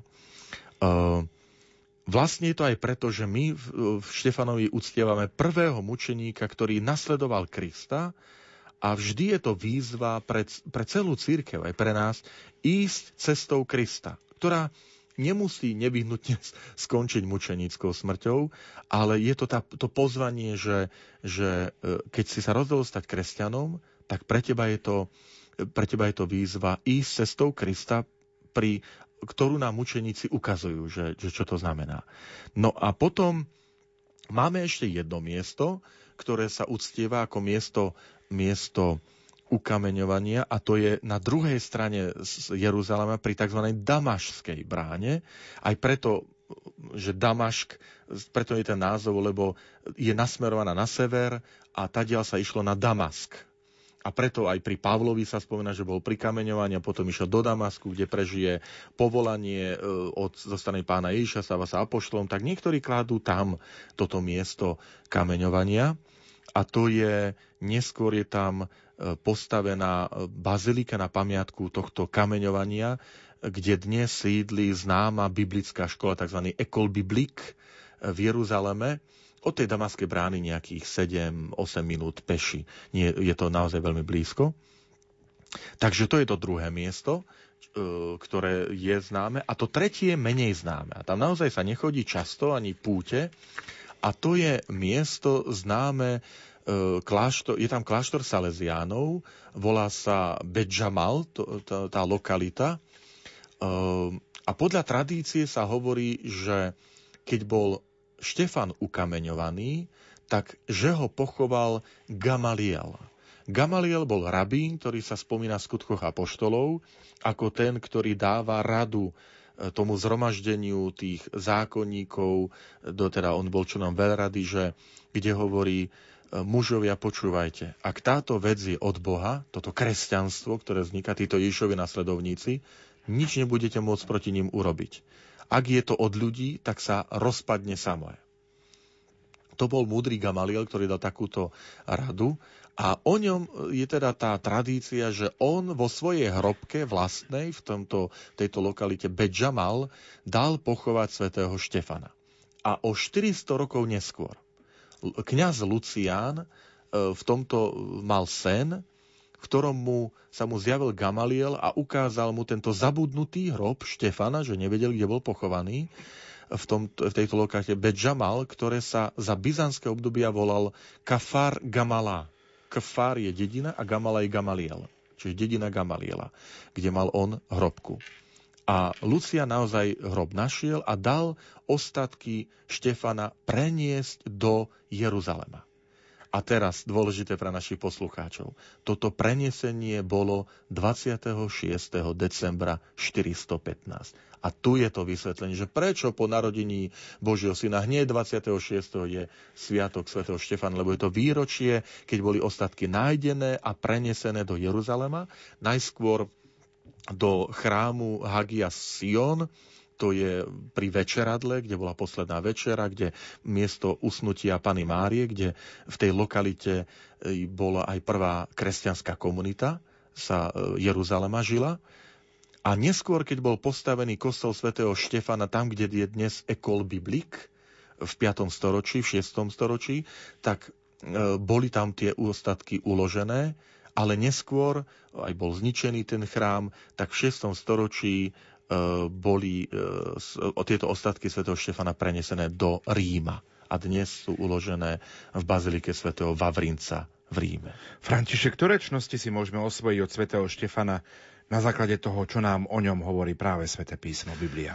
Vlastne je to aj preto, že my v Štefanovi uctievame prvého mučeníka, ktorý nasledoval Krista, a vždy je to výzva pre celú cirkev, aj pre nás, ísť cestou Krista, ktorá nemusí nevyhnutne skončiť mučenickou smrťou, ale je to to pozvanie, že keď si sa rozhodol stať kresťanom, tak pre teba je to výzva ísť cestou Krista, ktorú nám mučeníci ukazujú, že čo to znamená. No a potom máme ešte jedno miesto, ktoré sa uctieva ako miesto ukameňovania, a to je na druhej strane Jeruzalema pri tzv. Damašskej bráne. Aj preto, že Damašk, preto je ten názov, lebo je nasmerovaná na sever a tadiaľ sa išlo na Damask. A A preto aj pri Pavlovi sa spomína, že bol pri kameňovaní a potom išiel do Damasku, kde prežije povolanie zo strany pána Ježiša, stáva sa apoštolom. Tak niektorí kladú tam toto miesto kameňovania a to je, neskôr je tam postavená bazilika na pamiatku tohto kameňovania, kde dnes sídli známa biblická škola, tzv. Ecole Biblique v Jeruzaleme. Od tej Damaskej brány nejakých 7-8 minút peši. Je to naozaj veľmi blízko. Takže to je to druhé miesto, ktoré je známe. A to tretie je menej známe. A tam naozaj sa nechodí často, ani púte. A to je miesto známe, je tam kláštor Salesiánov, volá sa Bedžamal, tá lokalita. A podľa tradície sa hovorí, že keď bol Štefan ukameňovaný, tak že ho pochoval Gamaliel. Gamaliel bol rabín, ktorý sa spomína v Skutkoch apoštolov, ako ten, ktorý dáva radu tomu zhromaždeniu tých zákonníkov, on bol čo nám veľrady, kde hovorí: mužovia, počúvajte, ak táto vec je od Boha, toto kresťanstvo, ktoré vzniká, títo Ježišovi nasledovníci, nič nebudete môcť proti ním urobiť. Ak je to od ľudí, tak sa rozpadne samé. To bol múdry Gamaliel, ktorý dal takúto radu. A o ňom je teda tá tradícia, že on vo svojej hrobke vlastnej v tejto lokalite Bedžamal dal pochovať svätého Štefana. A o 400 rokov neskôr kňaz Lucián v tomto mal sen, v ktorom sa mu zjavil Gamaliel a ukázal mu tento zabudnutý hrob Štefana, že nevedel, kde bol pochovaný, v tejto lokalite Bedžamal, ktoré sa za byzantské obdobia volal Kafar Gamala. Kafar je dedina a Gamala je Gamaliel, čiže dedina Gamaliela, kde mal on hrobku. A Lucia naozaj hrob našiel a dal ostatky Štefana preniesť do Jeruzalema. A teraz dôležité pre našich poslucháčov. Toto prenesenie bolo 26. decembra 415. A tu je to vysvetlenie, že prečo po narodení Božieho syna hneď 26. je sviatok svätého Štefana, lebo je to výročie, keď boli ostatky nájdené a prenesené do Jeruzalema, najskôr do chrámu Hagia Sion. To je pri večeradle, kde bola posledná večera, kde miesto usnutia Panny Márie, kde v tej lokalite bola aj prvá kresťanská komunita, sa Jeruzalema žila. A neskôr, keď bol postavený kostol svätého Štefana tam, kde je dnes Ecole Biblique, v 5. storočí, v 6. storočí, tak boli tam tie ostatky uložené, ale neskôr, aj bol zničený ten chrám, tak v 6. storočí boli tieto ostatky svätého Štefana prenesené do Ríma a dnes sú uložené v bazilike svätého Vavrinca v Ríme. František, ktoré čnosti si môžeme osvojiť od svätého Štefana na základe toho, čo nám o ňom hovorí práve Sväté písmo, Biblia?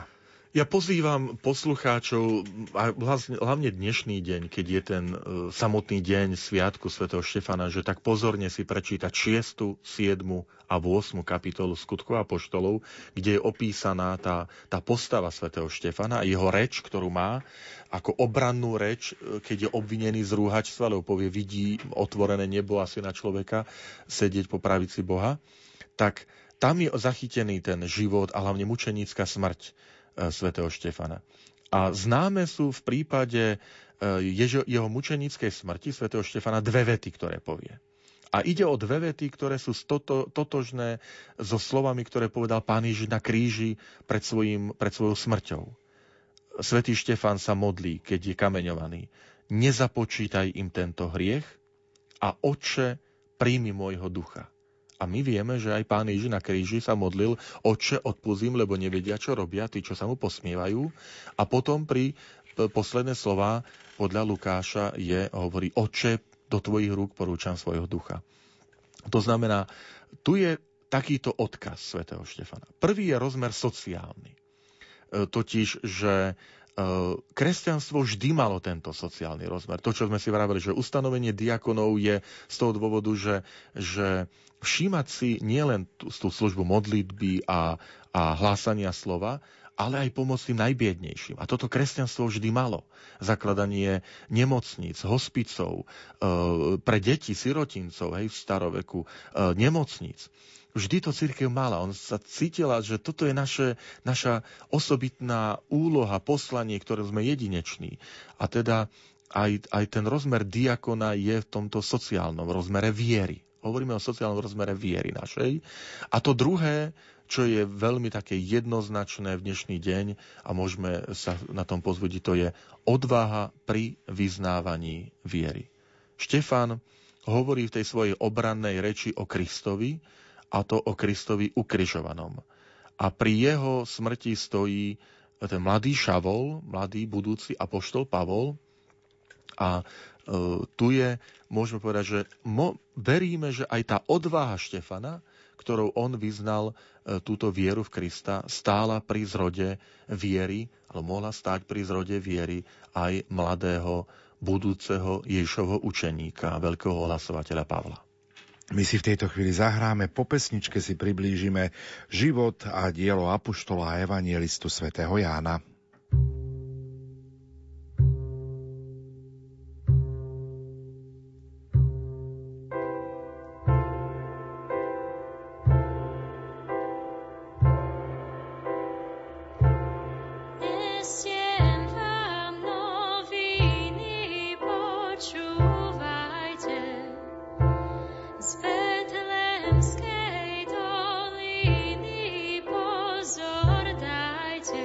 Ja pozývam poslucháčov, a hlavne dnešný deň, keď je ten samotný deň sviatku svätého Štefana, že tak pozorne si prečítať 6., 7. a 8. kapitolu Skutkov apoštolov, kde je opísaná tá postava svätého Štefana a jeho reč, ktorú má, ako obrannú reč, keď je obvinený z rúhačstva, lebo povie: vidí otvorené nebo a syna človeka sedieť po pravici Boha. Tak tam je zachytený ten život a hlavne mučenícka smrť svätého Štefana. A známe sú v prípade jeho mučeníckej smrti svätého Štefana dve vety, ktoré povie. A ide o dve vety, ktoré sú totožné so slovami, ktoré povedal Pán Ježiš na kríži pred svojou smrťou. Svätý Štefan sa modlí, keď je kameňovaný: nezapočítaj im tento hriech a Otče, príjmi môjho ducha. A my vieme, že aj Pán Ježiš na kríži sa modlil: Otče, odpusť im, lebo nevedia, čo robia, tí, čo sa mu posmievajú. A potom pri posledné slova podľa Lukáša hovorí: Otče, do tvojich rúk porúčam svojho ducha. To znamená, tu je takýto odkaz svätého Štefana. Prvý je rozmer sociálny. Totiž, že kresťanstvo vždy malo tento sociálny rozmer. To, čo sme si vraveli, že ustanovenie diakonov je z toho dôvodu, že všímať si nielen tú službu modlitby a hlásania slova, ale aj pomoc tým najbiednejším. A toto kresťanstvo vždy malo. Zakladanie nemocníc, hospicov, pre deti, sirotincov, hej, v staroveku, nemocníc. Vždy to cirkev mala. On sa cítila, že toto je naša osobitná úloha, poslanie, ktoré sme jedineční. A teda aj ten rozmer diakona je v tomto sociálnom rozmere viery. Hovoríme o sociálnom rozmere viery našej. A to druhé, čo je veľmi také jednoznačné v dnešný deň a môžeme sa na tom pozvodiť, to je odvaha pri vyznávaní viery. Štefán hovorí v tej svojej obrannej reči o Kristovi, a to o Kristovi ukrižovanom. A pri jeho smrti stojí ten mladý Šavol, mladý budúci apoštol Pavol. A tu je, môžeme povedať, že veríme, že aj tá odvaha Štefana, ktorou on vyznal túto vieru v Krista, stála pri zrode viery, ale mohla stáť pri zrode viery aj mladého budúceho Ježišovho učeníka, veľkého hlasovateľa Pavla. My si v tejto chvíli zahráme, po pesničke si priblížime život a dielo apoštola a evangelistu svätého Jána. Betlémskej doliny pozor dajte,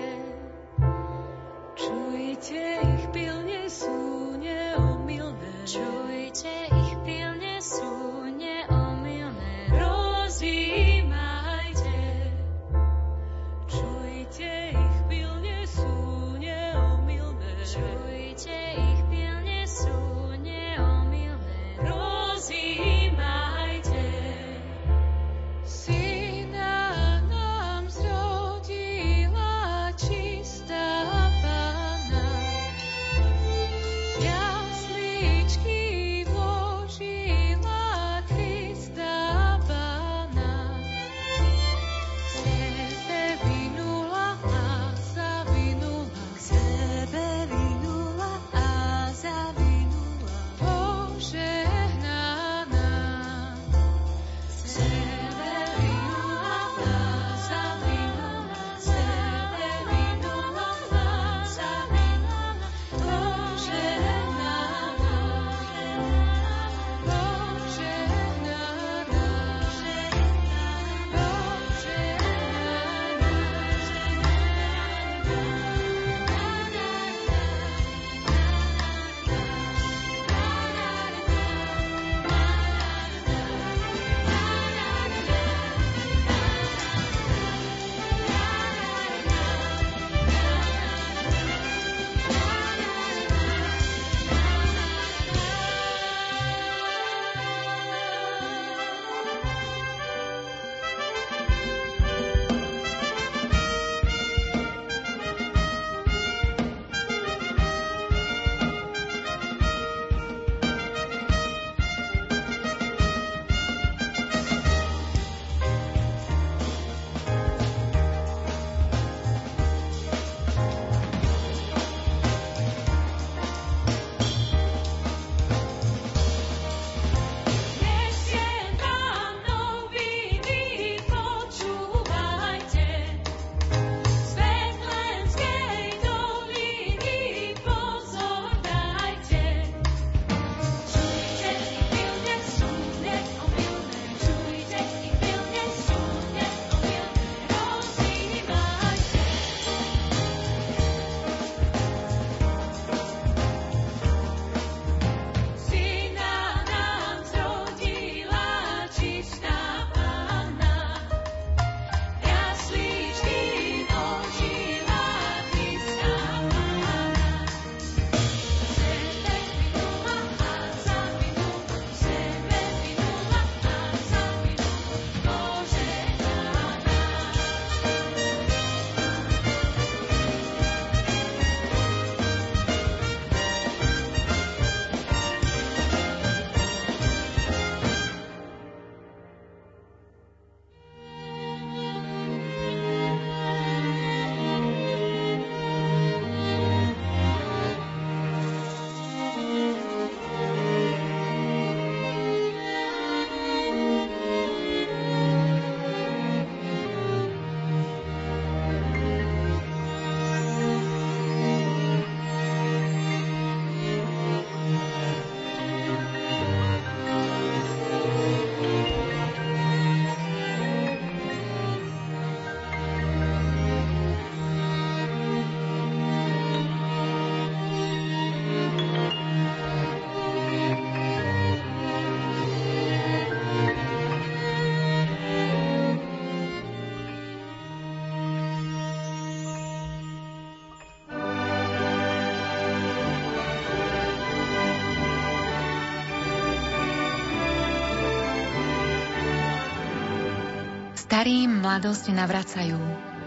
Starým mladosť navracajú.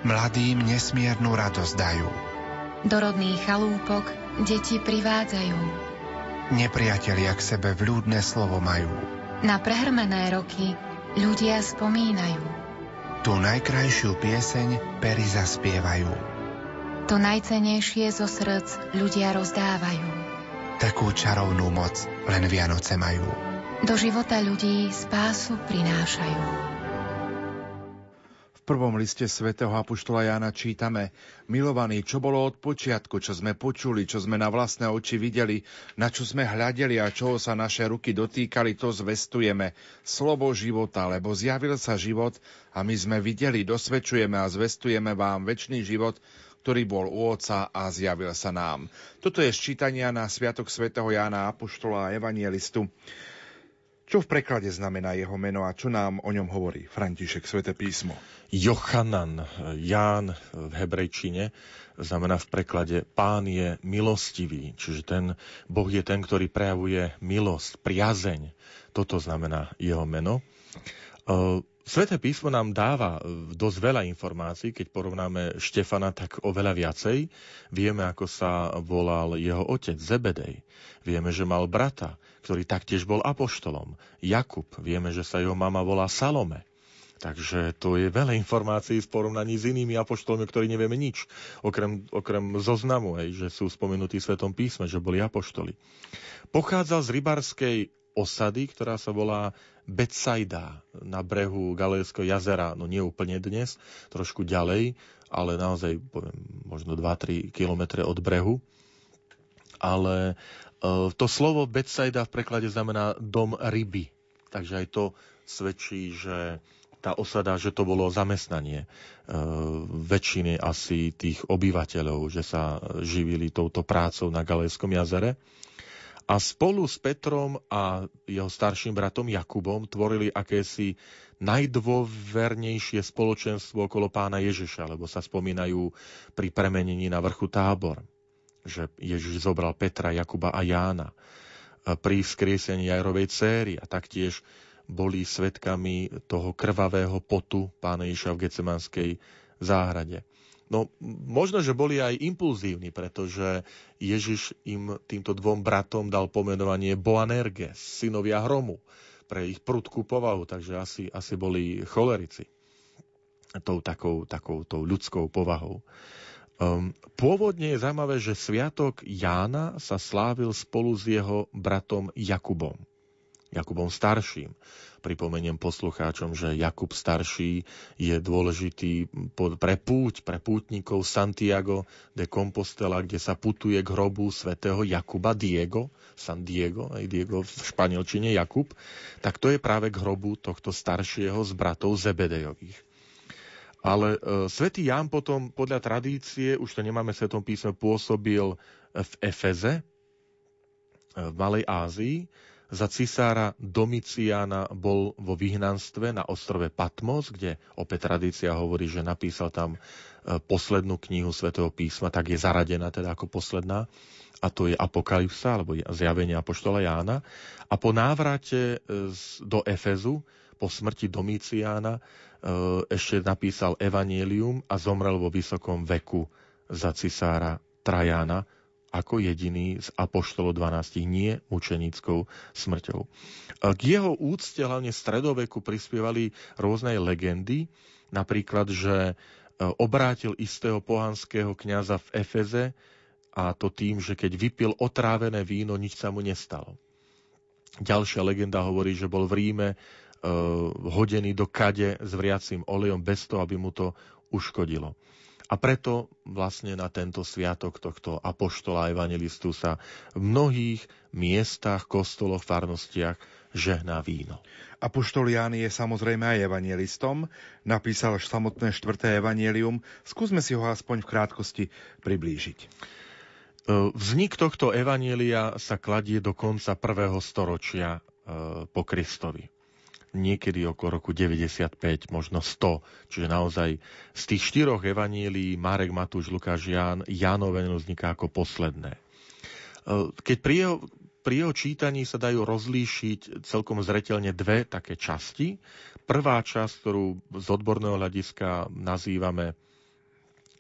Mladým nesmiernu radosť dajú. Do rodných chalúpok deti privádzajú. Nepriatelia k sebe vľúdne slovo majú. Na prehrmené roky ľudia spomínajú. Tu najkrajšiu pieseň pery zaspievajú. To najcenejšie zo srdc ľudia rozdávajú. Takú čarovnú moc len Vianoce majú. Do života ľudí spásu prinášajú. V prvom liste svätého apoštola Jána čítame: Milovaní, čo bolo od počiatku, čo sme počuli, čo sme na vlastné oči videli, na čo sme hľadeli a čoho sa naše ruky dotýkali, to zvestujeme. Slovo života, lebo zjavil sa život a my sme videli, dosvedčujeme a zvestujeme vám večný život, ktorý bol u Otca a zjavil sa nám. Toto je sčítania na sviatok svätého Jána apoštola a evangelistu. Čo v preklade znamená jeho meno a čo nám o ňom hovorí František Sväté písmo? Jochanan, Ján v hebrejčine, znamená v preklade Pán je milostivý, čiže ten Boh je ten, ktorý prejavuje milosť, priazeň. Toto znamená jeho meno. Sväté písmo nám dáva dosť veľa informácií, keď porovnáme Štefana, tak oveľa viacej. Vieme, ako sa volal jeho otec Zebedej. Vieme, že mal brata, ktorý taktiež bol apoštolom. Jakub, vieme, že sa jeho mama volá Salome. Takže to je veľa informácií v porovnaní s inými apoštolmi, ktorí nevieme nič. Okrem zoznamu, že sú spomenutí v Svetom písme, že boli apoštoli. Pochádzal z rybárskej osady, ktorá sa volá Betsaida, na brehu Galilejského jazera, no nie úplne dnes, trošku ďalej, ale naozaj možno 2-3 kilometre od brehu. Ale to slovo Betsaida v preklade znamená dom ryby. Takže aj to svedčí, že tá osada, že to bolo zamestnanie väčšiny asi tých obyvateľov, že sa živili touto prácou na Galilejskom jazere. A spolu s Petrom a jeho starším bratom Jakubom tvorili akési najdôvernejšie spoločenstvo okolo pána Ježiša, lebo sa spomínajú pri premenení na vrchu Tábor, že Ježiš zobral Petra, Jakuba a Jána pri vzkriesení Jairovej céry a taktiež boli svedkami toho krvavého potu pána Ježiša v Getsemanskej záhrade. No, možno, že boli aj impulzívni, pretože Ježiš im týmto dvom bratom dal pomenovanie Boanerges, synovia hromu, pre ich prudkú povahu, takže asi boli cholerici tou ľudskou povahou. Pôvodne je zaujímavé, že sviatok Jána sa slávil spolu s jeho bratom Jakubom starším. Pripomeniem poslucháčom, že Jakub starší je dôležitý pre pútnikov Santiago de Compostela, kde sa putuje k hrobu svätého Jakuba San Diego, aj Diego v španielčine Jakub, tak to je práve k hrobu tohto staršieho z bratov Zebedejových. Ale svätý Ján potom podľa tradície, už to nemáme v Svetom písme, pôsobil v Efeze, v Malej Ázii. Za cisára Domiciána bol vo vyhnanstve na ostrove Patmos, kde opäť tradícia hovorí, že napísal tam poslednú knihu Svätého písma, tak je zaradená teda ako posledná, a to je Apokalypsa, alebo Zjavenie apoštola Jána. A po návrate do Efezu, po smrti Domiciána, ešte napísal Evangelium a zomrel vo vysokom veku za cisára Trajana, ako jediný z apoštolov 12, nie mučenickou smrťou. K jeho úcte hlavne stredoveku prispievali rôzne legendy, napríklad, že obrátil istého pohanského kňaza v Efeze, a to tým, že keď vypil otrávené víno, nič sa mu nestalo. Ďalšia legenda hovorí, že bol v Ríme hodený do kade s vriacím olejom bez toho, aby mu to uškodilo. A preto vlastne na tento sviatok tohto apoštola a evangelistu sa v mnohých miestach, kostoloch, farnostiach žehná víno. Apoštol Ján je samozrejme aj evangelistom. Napísal samotné 4. evangelium. Skúsme si ho aspoň v krátkosti priblížiť. Vznik tohto evangelia sa kladie do konca 1. storočia po Kristovi. Niekedy okolo roku 95, možno 100. Čiže naozaj z tých 4 evanílií Marek, Matúš, Lukáš, Ján, Jánové vzniká ako posledné. Keď pri pri jeho čítaní sa dajú rozlíšiť celkom zreteľne dve také časti. Prvá časť, ktorú z odborného hľadiska nazývame,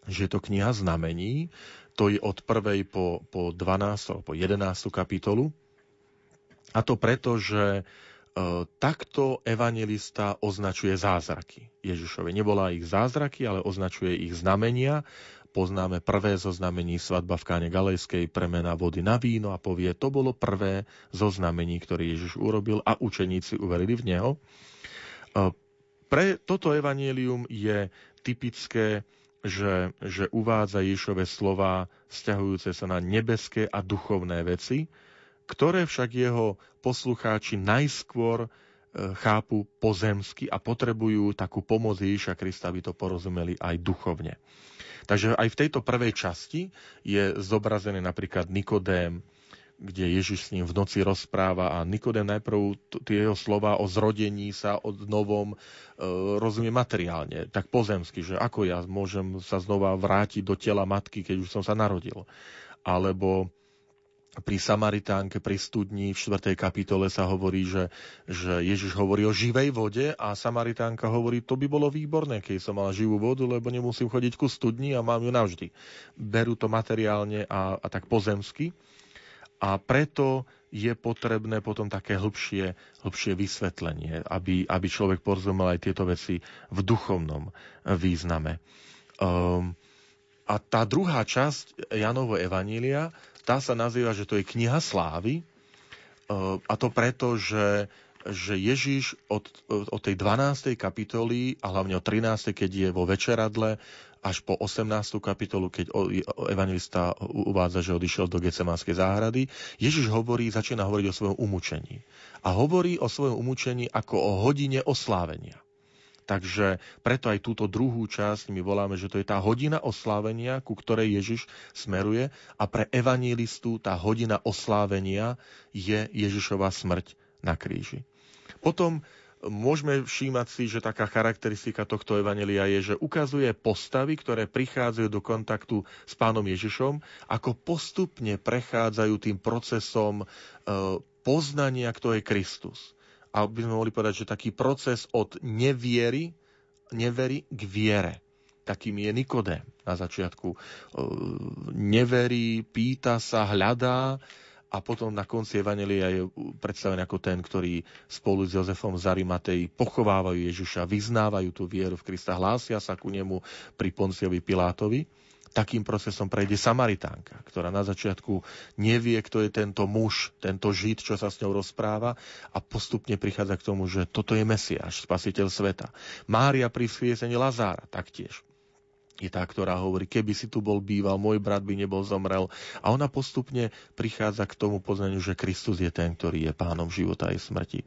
že je to kniha znamení, to je od 1. po 12. po 11. kapitolu. A to preto, že takto evanjelista označuje zázraky Ježišove. Nevolá ich zázraky, ale označuje ich znamenia. Poznáme prvé zo znamení, svadba v Káne Galilejskej, premena vody na víno, a povie, to bolo prvé zo znamení, ktoré Ježiš urobil a učeníci uverili v neho. Pre toto evanjelium je typické, že uvádza Ježišove slová vzťahujúce sa na nebeské a duchovné veci, ktoré však jeho poslucháči najskôr chápu pozemsky a potrebujú takú pomoc Ježiša Krista, aby to porozumeli aj duchovne. Takže aj v tejto prvej časti je zobrazený napríklad Nikodém, kde Ježiš s ním v noci rozpráva a Nikodém najprv tie jeho slova o zrodení sa od novom rozumie materiálne, tak pozemsky, že ako ja môžem sa znova vrátiť do tela matky, keď už som sa narodil. Alebo pri Samaritánke, pri studni v 4. kapitole sa hovorí, že Ježiš hovorí o živej vode a Samaritánka hovorí, to by bolo výborné, keď som mala živú vodu, lebo nemusím chodiť ku studni a mám ju navždy. Berú to materiálne a tak pozemsky, a preto je potrebné potom také hĺbšie vysvetlenie, aby človek porozumel aj tieto veci v duchovnom význame. A tá druhá časť Jánovho evanjelia, tá sa nazýva, že to je kniha slávy, a to preto, že Ježiš od tej 12. kapitoly a hlavne od 13., keď je vo večeradle, až po 18. kapitolu, keď evanjelista uvádza, že odišiel do Getsemanskej záhrady, Ježiš začína hovoriť o svojom umúčení. A hovorí o svojom umúčení ako o hodine oslávenia. Takže preto aj túto druhú časť my voláme, že to je tá hodina oslávenia, ku ktorej Ježiš smeruje, a pre evanjelistu tá hodina oslávenia je Ježišova smrť na kríži. Potom môžeme všímať si, že taká charakteristika tohto evanjelia je, že ukazuje postavy, ktoré prichádzajú do kontaktu s Pánom Ježišom, ako postupne prechádzajú tým procesom poznania, kto je Kristus. A by sme mohli povedať, že taký proces od nevery k viere. Takým je Nikodém na začiatku. Neverí, pýta sa, hľadá, a potom na konci evanjelia je predstavený ako ten, ktorý spolu s Jozefom z Arimatej pochovávajú Ježiša, vyznávajú tú vieru v Krista, hlásia sa ku nemu pri Ponciovi Pilátovi. Takým procesom prejde Samaritánka, ktorá na začiatku nevie, kto je tento muž, tento Žid, čo sa s ňou rozpráva, a postupne prichádza k tomu, že toto je Mesiáš, spasiteľ sveta. Mária pri vzkriesení Lazára taktiež je tá, ktorá hovorí, keby si tu bol býval, môj brat by nebol zomrel. A ona postupne prichádza k tomu poznaniu, že Kristus je ten, ktorý je pánom života aj smrti.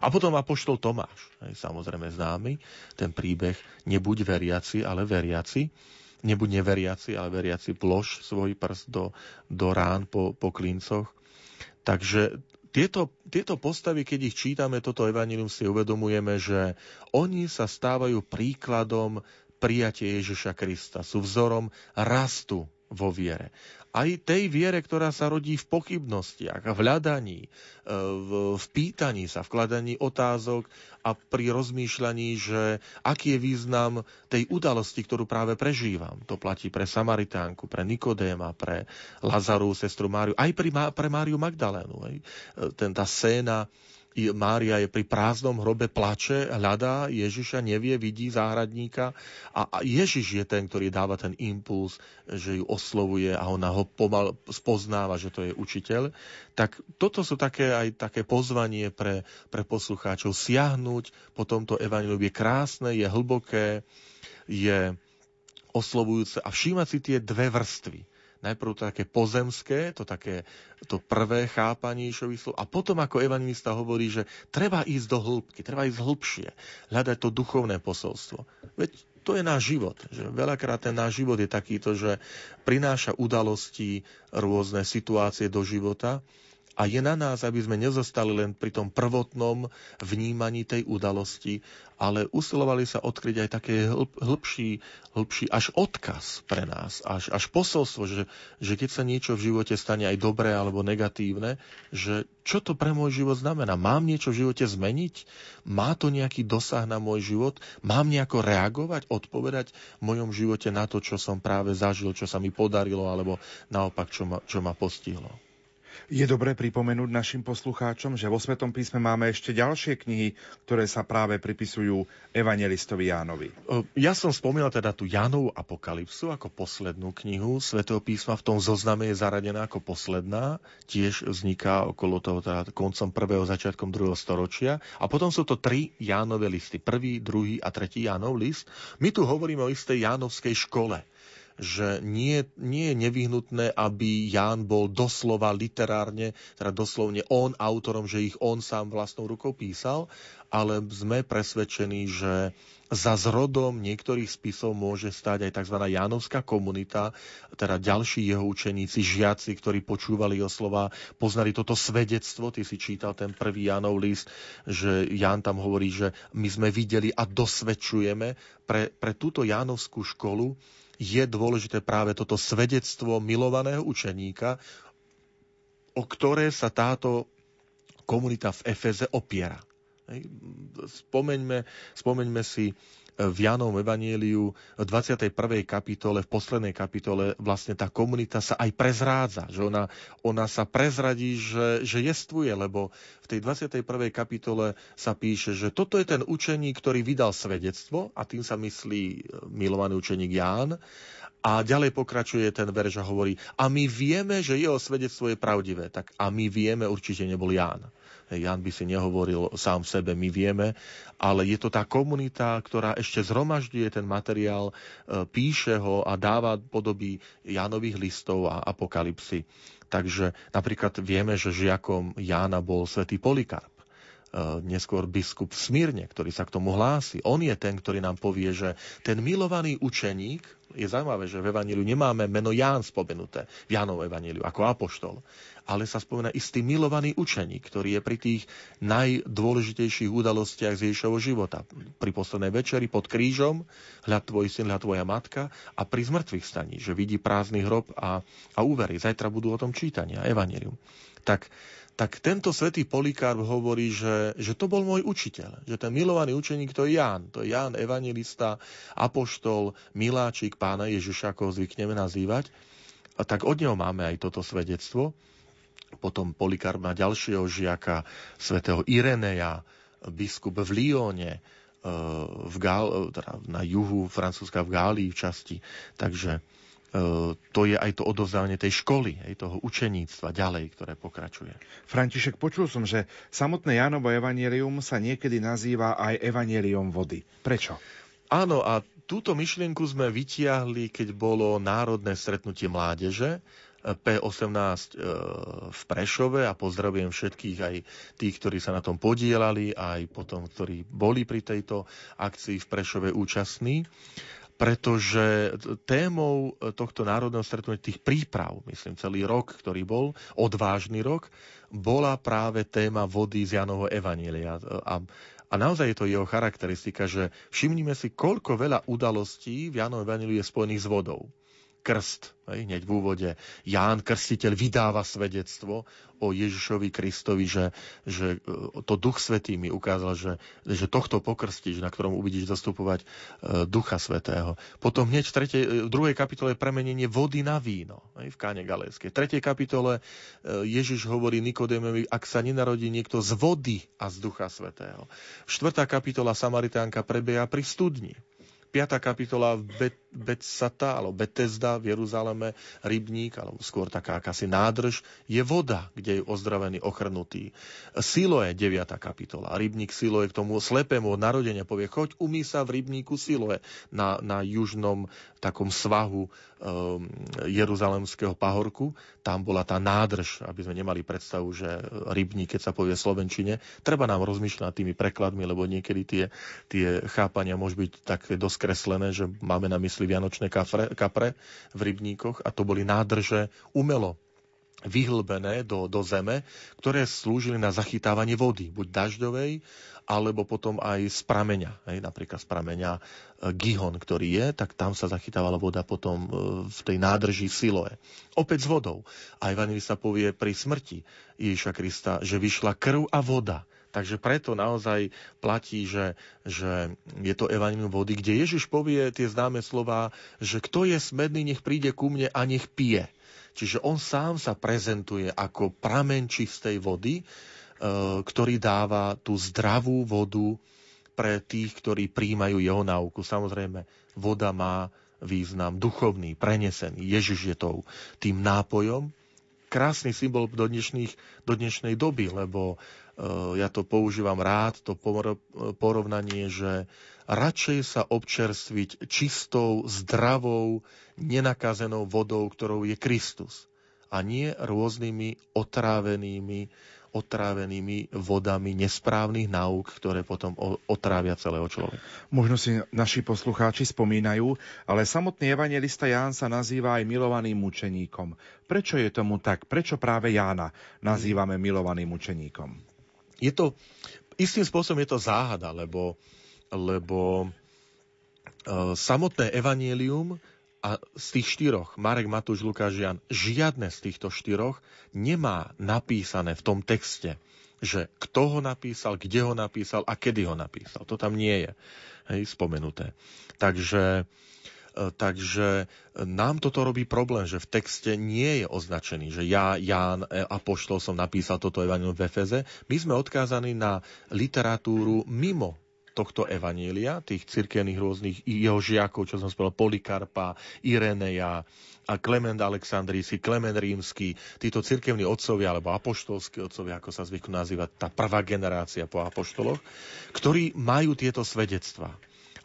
A potom apoštol Tomáš, samozrejme známy, ten príbeh, nebuď veriaci, ale veriaci. Nebuď neveriaci, ale veriaci, plož svoj prst do rán po klincoch. Takže tieto postavy, keď ich čítame, toto evanjelium, si uvedomujeme, že oni sa stávajú príkladom prijatia Ježiša Krista. Sú vzorom rastu vo viere. Aj tej viere, ktorá sa rodí v pochybnostiach, v hľadaní, v pýtaní sa, v kladaní otázok a pri rozmýšľaní, že aký je význam tej udalosti, ktorú práve prežívam. To platí pre Samaritánku, pre Nikodéma, pre Lazarovu sestru Máriu, aj pre Máriu Magdalénu. Tá scéna, Mária je pri prázdnom hrobe, plače, hľadá Ježiša, nevie, vidí záhradníka, a Ježiš je ten, ktorý dáva ten impuls, že ju oslovuje, a ona ho pomal spoznáva, že to je učiteľ. Tak toto sú také pozvanie pre poslucháčov siahnuť po tomto evanjeliu. Je krásne, je hlboké, je oslovujúce, a všímať si tie dve vrstvy. Najprv to také pozemské, to prvé chápanie Ježišových slov, a potom ako evanjelista hovorí, že treba ísť do hĺbky, treba ísť hĺbšie, hľadať to duchovné posolstvo. Veď to je náš život. Že veľakrát ten náš život je takýto, že prináša udalosti, rôzne situácie do života, A je na nás, aby sme nezostali len pri tom prvotnom vnímaní tej udalosti, ale usilovali sa odkryť aj také hĺbší až odkaz pre nás, až posolstvo, že keď sa niečo v živote stane aj dobré alebo negatívne, že čo to pre môj život znamená? Mám niečo v živote zmeniť? Má to nejaký dosah na môj život? Mám nejako reagovať, odpovedať v mojom živote na to, čo som práve zažil, čo sa mi podarilo, alebo naopak, čo ma postihlo? Je dobré pripomenúť našim poslucháčom, že vo Svetom písme máme ešte ďalšie knihy, ktoré sa práve pripisujú evangelistovi Jánovi. Ja som spomínal teda tú Jánovu apokalypsu ako poslednú knihu. Svätého písma v tom zozname je zaradená ako posledná. Tiež vzniká okolo toho teda koncom 1. začiatkom 2. storočia. A potom sú to 3 Jánove listy. 1., 2. a 3. Jánov list. My tu hovoríme o istej jánovskej škole, že nie je nevyhnutné, aby Ján bol doslova literárne, teda doslovne on autorom, že ich on sám vlastnou rukou písal, ale sme presvedčení, že za zrodom niektorých spisov môže stáť aj tzv. Jánovská komunita, teda ďalší jeho učeníci, žiaci, ktorí počúvali jeho slova, poznali toto svedectvo. Ty si čítal ten 1. Jánov list, že Ján tam hovorí, že my sme videli a dosvedčujeme. Pre túto jánovskú školu je dôležité práve toto svedectvo milovaného učeníka, o ktoré sa táto komunita v Efeze opiera. Spomeňme si v Jánovom evanjeliu v 21. kapitole, v poslednej kapitole vlastne tá komunita sa aj prezrádza, že ona sa prezradí, že jestvuje, lebo v tej 21. kapitole sa píše, že toto je ten učeník, ktorý vydal svedectvo, a tým sa myslí milovaný učeník Ján. A ďalej pokračuje ten verš a hovorí: a my vieme, že jeho svedectvo je pravdivé. Tak a my vieme určite nebol Ján. Ján by si nehovoril sám sebe, my vieme, ale je to tá komunita, ktorá ešte zhromažďuje ten materiál, píše ho a dáva podoby Jánových listov a apokalipsy. Takže napríklad vieme, že žiakom Jána bol svätý Polikarp, neskôr biskup v Smírne, ktorý sa k tomu hlási. On je ten, ktorý nám povie, že ten milovaný učeník, je zaujímavé, že v evanjeliu nemáme meno Ján spomenuté, v Jánovom evanjeliu ako apoštol, ale sa spomína istý milovaný učeník, ktorý je pri tých najdôležitejších udalostiach z Ježišovho života. Pri poslednej večeri pod krížom, hľa tvoj syn, hľa tvoja matka, a pri zmrtvých staní, že vidí prázdny hrob a uverí. Zajtra budú o tom čítania, evanjelium. Tak tento svätý Polikarp hovorí, že to bol môj učiteľ, že ten milovaný učeník to je Ján, evanjelista, apoštol, miláčik Pána Ježiša, ako ho zvykneme nazývať. A tak od neho máme aj toto svedectvo. Potom Polikarp má ďalšieho žiaka, svätého Ireneja, biskup v Lyone, teda na juhu Francúzska, v Gálii v časti. Takže to je aj to odovzdávanie tej školy, aj toho učeníctva ďalej, ktoré pokračuje. František, počul som, že samotné Jánovo evanjelium sa niekedy nazýva aj evanjelium vody. Prečo? Áno, a túto myšlienku sme vytiahli, keď bolo národné stretnutie mládeže P18 v Prešove, a pozdravujem všetkých, aj tých, ktorí sa na tom podielali, aj potom, ktorí boli pri tejto akcii v Prešove účastní. Pretože témou tohto národného stretnutia, tých príprav, myslím, celý rok, ktorý bol, odvážny rok, bola práve téma vody z Jánovho evanjelia. A naozaj je to jeho charakteristika, že všimnime si, koľko veľa udalostí v Jánovom evanjeliu je spojených s vodou. Krst, hneď v úvode. Ján Krstiteľ vydáva svedectvo o Ježišovi Kristovi, že to Duch Svätý mi ukázal, že tohto pokrstíš, na ktorom uvidíš zastupovať Ducha Svätého. Potom hneď v 2. kapitole premenenie vody na víno v Káne Galilejskej. V 3. kapitole Ježiš hovorí Nikodémovi, ak sa nenarodí niekto z vody a z Ducha Svätého. 4. kapitola Samaritánka prebieha pri studni. 5. kapitola Betsaida v Jeruzaleme, rybník, alebo skôr taká akási nádrž, je voda, kde je ozdravený, ochrnutý. Siloe, 9. kapitola, rybník Siloe, k tomu slepému od narodenia povie, choď, umý sa v rybníku Siloe na južnom takom svahu jeruzalemského pahorku. Tam bola tá nádrž, aby sme nemali predstavu, že rybník, keď sa povie v slovenčine, treba nám rozmýšľať tými prekladmi, lebo niekedy tie chápania môžu byť také dosť skreslené, že máme na mysli vianočné kapre v rybníkoch, a to boli nádrže umelo vyhlbené do zeme, ktoré slúžili na zachytávanie vody, buď dažďovej, alebo potom aj z prameňa. Napríklad z prameňa Gihon, ktorý je, tak tam sa zachytávala voda potom v tej nádrži Siloe. Opäť s vodou. A evanjelista povie pri smrti Ježiša Krista, že vyšla krv a voda. Takže preto naozaj platí, že je to evanjelium vody, kde Ježiš povie tie známe slová, že kto je smedný, nech príde ku mne a nech pije. Čiže on sám sa prezentuje ako prameň čistej vody, ktorý dáva tú zdravú vodu pre tých, ktorí príjmajú jeho náuku. Samozrejme, voda má význam duchovný, prenesený. Ježiš je tým nápojom. Krásny symbol do dnešnej doby, lebo ja to používam rád, to porovnanie, že radšej sa občerstviť čistou, zdravou, nenakazenou vodou, ktorou je Kristus, a nie rôznymi otrávenými vodami nesprávnych náuk, ktoré potom otrávia celého človeka. Možno si naši poslucháči spomínajú, ale samotný evanjelista Ján sa nazýva aj milovaným mučeníkom. Prečo je tomu tak? Prečo práve Jána nazývame milovaným mučeníkom? Istým spôsobom je to záhada, lebo samotné evanjelium a z tých štyroch, Marek, Matúš, Lukáš, Ján, žiadne z týchto štyroch nemá napísané v tom texte, že kto ho napísal, kde ho napísal a kedy ho napísal. To tam nie je spomenuté. Takže nám toto robí problém, že v texte nie je označený, že ja, Ján, apoštol som napísal toto evanjelium v Efeze. My sme odkázaní na literatúru mimo tohto evanília, tých cirkevných rôznych jeho žiakov, čo som spomínal, Polikarpa, Ireneja a Klement Alexandrísi, Klement Rímsky, títo cirkevní otcovia, alebo apoštolskí otcovia, ako sa zvyknú nazývať, tá prvá generácia po apoštoloch, ktorí majú tieto svedectvá.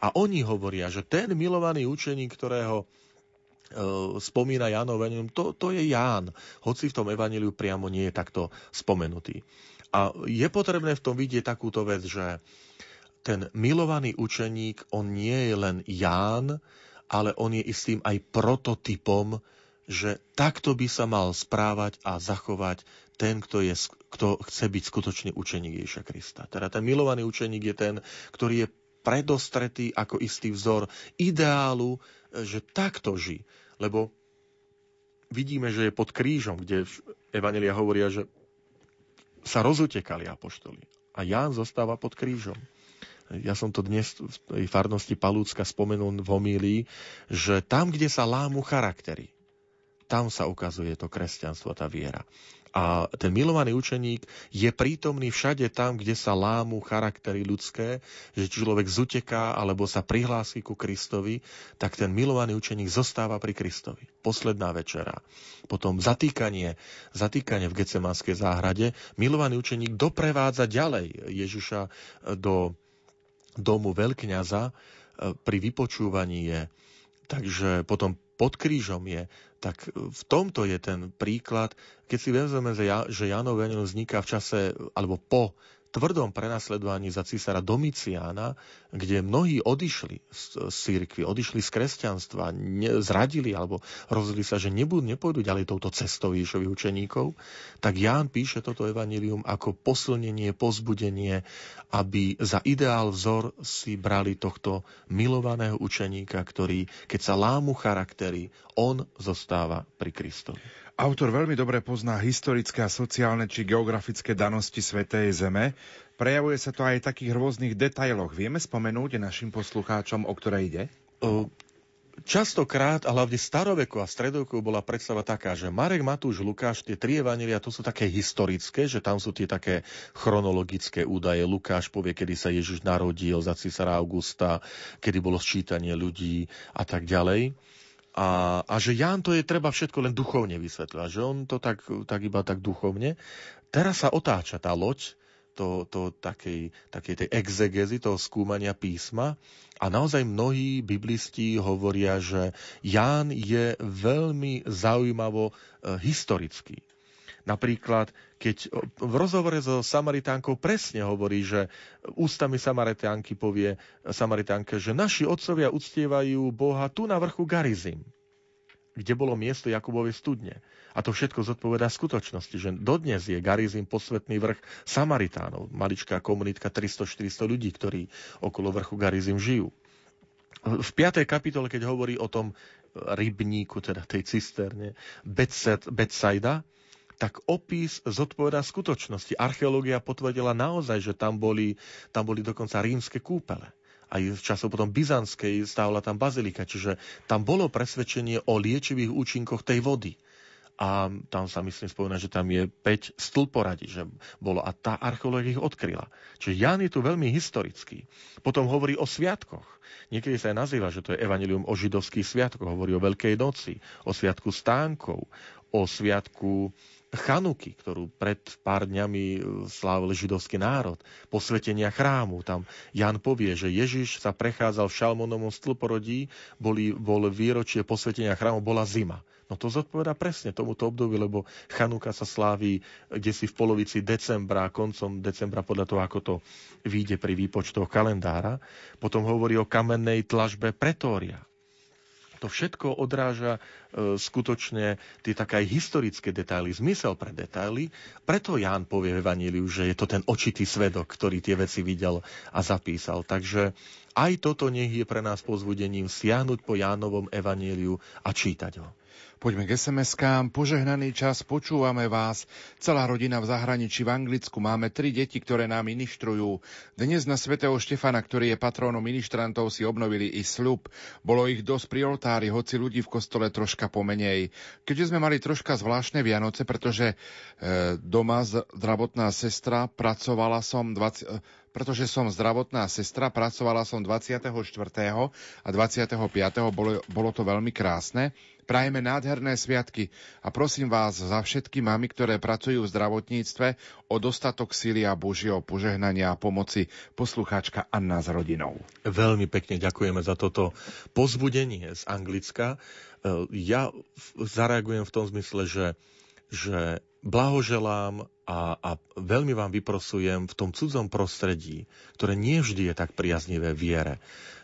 A oni hovoria, že ten milovaný učeník, ktorého spomína Jánov evanjelium, to je Ján, hoci v tom evanjeliu priamo nie je takto spomenutý. A je potrebné v tom vidieť takúto vec, že ten milovaný učeník, on nie je len Ján, ale on je istým aj prototypom, že takto by sa mal správať a zachovať ten, kto chce byť skutočný učeník Ježiša Krista. Teda ten milovaný učeník je ten, ktorý je predostretý ako istý vzor ideálu, že takto žij. Lebo vidíme, že je pod krížom, kde evanjelia hovoria, že sa rozutekali apoštoli. A Ján zostáva pod krížom. Ja som to dnes v tej farnosti Palúcka spomenul v homílii, že tam, kde sa lámu charaktery, tam sa ukazuje to kresťanstvo, tá viera. A ten milovaný učeník je prítomný všade tam, kde sa lámu charaktery ľudské, že človek zuteká alebo sa prihlási ku Kristovi, tak ten milovaný učeník zostáva pri Kristovi. Posledná večera. Potom zatýkanie v Getsemanskej záhrade. Milovaný učeník doprevádza ďalej Ježiša do domu veľkňaza pri vypočúvaní je, takže potom pod krížom je, tak v tomto je ten príklad, keď si vezmeme, že Jánov evanjelium vzniká v čase, alebo po tvrdom prenasledovaní za císara Domiciána, kde mnohí odišli z cirkvi, odišli z kresťanstva, zradili alebo rozhodli sa, že nepôjdu ďalej touto cestou Ježišových učeníkov, tak Ján píše toto evanjelium ako posilnenie, pozbudenie, aby za ideál vzor si brali tohto milovaného učeníka, ktorý, keď sa lámu charaktery, on zostáva pri Kristovi. Autor veľmi dobre pozná historické a sociálne či geografické danosti Svätej Zeme. Prejavuje sa to aj v takých rôznych detailoch. Vieme spomenúť našim poslucháčom, o ktoré ide? Častokrát, a hlavne staroveku a stredoveku, bola predstava taká, že Marek, Matúš, Lukáš, tie tri evanjelia, to sú také historické, že tam sú tie také chronologické údaje. Lukáš povie, kedy sa Ježiš narodil za císara Augusta, kedy bolo sčítanie ľudí a tak ďalej. A že Ján to je treba všetko len duchovne vysvetľovať, že on to tak iba tak duchovne. Teraz sa otáča tá loď takej tej exegezy, toho skúmania písma a naozaj mnohí biblisti hovoria, že Ján je veľmi zaujímavo historický. Napríklad, keď v rozhovore so Samaritánkou presne hovorí, že ústami Samaritánky povie Samaritánke, že naši otcovia uctievajú Boha tu na vrchu Garizim. kde bolo miesto Jakubovej studne. A to všetko zodpovedá skutočnosti, že dodnes je Garizim posvetný vrch Samaritánov, maličká komunitka 300-400 ľudí, ktorí okolo vrchu Garizim žijú. V 5. kapitole, keď hovorí o tom rybníku, teda tej cisterne Betsaida, tak opis zodpovedá skutočnosti. Archeológia potvrdila naozaj, že tam boli dokonca rímske kúpele. Aj v času potom byzantskej stála tam bazilika, čiže tam bolo presvedčenie o liečivých účinkoch tej vody. A tam sa myslím spomína, že tam je 5 stĺporadí, že bolo a tá archeológia ich odkryla. Čiže Ján je tu veľmi historický. Potom hovorí o sviatkoch. Niekedy sa aj nazýva, že to je evanjelium o židovských sviatkoch. Hovorí o Veľkej noci, o sviatku stánkov, o sviatku Chanuky, ktorú pred pár dňami slávil židovský národ, posvetenia chrámu. Tam Ján povie, že Ježiš sa prechádzal v Šalmónovom stĺporodí, bol výročie posvetenia chrámu, bola zima. No to zodpovedá presne tomuto období, lebo Chanuka sa sláví kdesi v polovici decembra, koncom decembra, podľa toho, ako to vyjde pri výpočtoch kalendára. Potom hovorí o kamennej tlažbe Pretória. To všetko odráža skutočne tie také historické detaily, zmysel pre detaily. Preto Ján povie v Evaníliu, že je to ten očitý svedok, ktorý tie veci videl a zapísal. Takže aj toto nech je pre nás povzbudením siahnuť po Jánovom Evaníliu a čítať ho. Poďme k SMS-kám. Požehnaný čas, počúvame vás. Celá rodina v zahraničí v Anglicku. Máme 3 deti, ktoré nám ministrujú. Dnes na svätého Štefana, ktorý je patrónom ministrantov, si obnovili i sľub. Bolo ich dosť pri oltári, hoci ľudí v kostole troška pomenej. Keďže sme mali troška zvláštne Vianoce, pretože som zdravotná sestra, pracovala som 24. a 25. Bolo to veľmi krásne. Prajeme nádherné sviatky a prosím vás za všetky mami, ktoré pracujú v zdravotníctve, o dostatok síly a Božieho požehnania a pomoci. Poslucháčka Anna s rodinou. Veľmi pekne ďakujeme za toto povzbudenie z Anglicka. Ja zareagujem v tom zmysle, že blahoželám a veľmi vám vyprosujem v tom cudzom prostredí, ktoré nie vždy je tak priaznivé viere,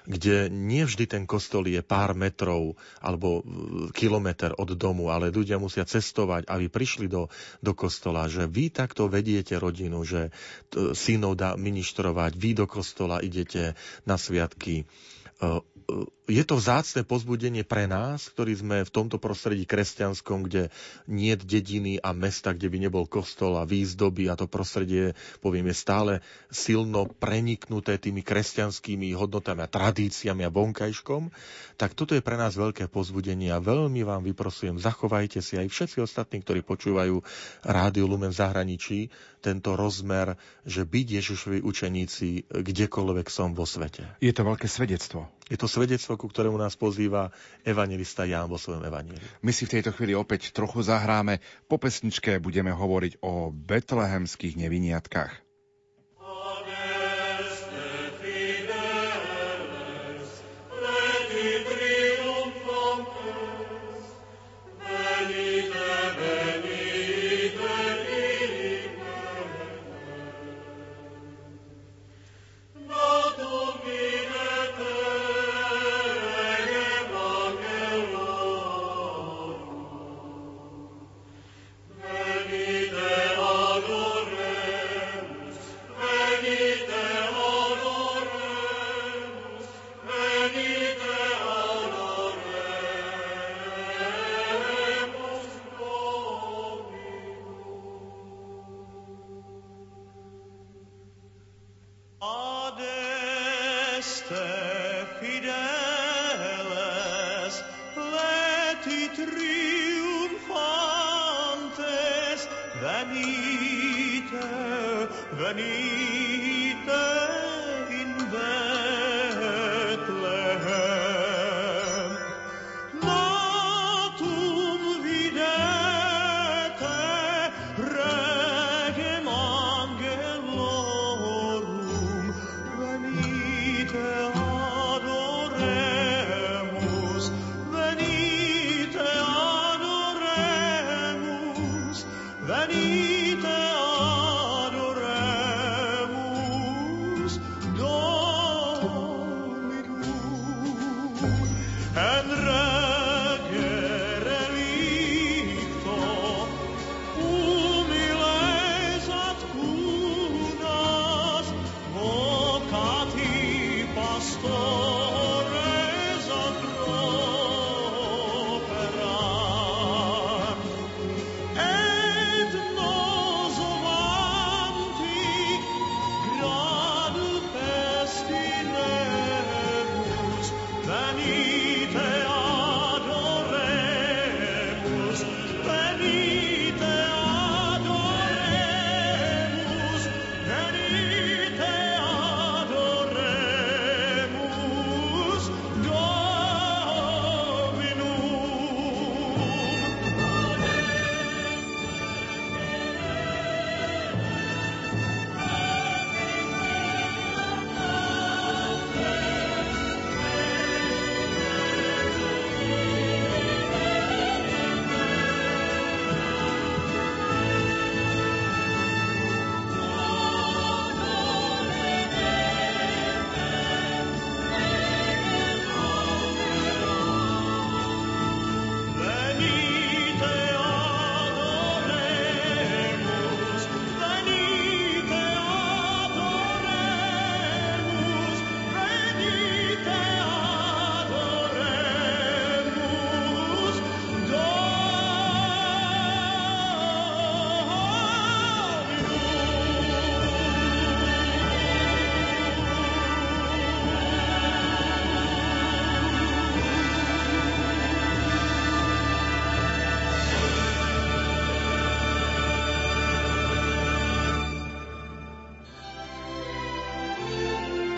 kde nie vždy ten kostol je pár metrov alebo kilometr od domu, ale ľudia musia cestovať, aby prišli do kostola, že vy takto vediete rodinu, že synov dá ministrovať, vy do kostola idete na sviatky. Je to vzácne povzbudenie pre nás, ktorí sme v tomto prostredí kresťanskom, kde nie je dediny a mesta, kde by nebol kostol a výzdoby a to prostredie, poviem, je stále silno preniknuté tými kresťanskými hodnotami a tradíciami a vonkajškom. Tak toto je pre nás veľké povzbudenie a veľmi vám vyprosujem, zachovajte si aj všetci ostatní, ktorí počúvajú Rádio Lumen v zahraničí, tento rozmer, že byť Ježišovi učeníci kdekoľvek som vo svete. Je to veľké svedectvo. Je to svedectvo, ku ktorému nás pozýva evanjelista Ján vo svojom evanjeliu. My si v tejto chvíli opäť trochu zahráme. Po pesničke budeme hovoriť o betlehemských neviniatkách. Venite adoremus.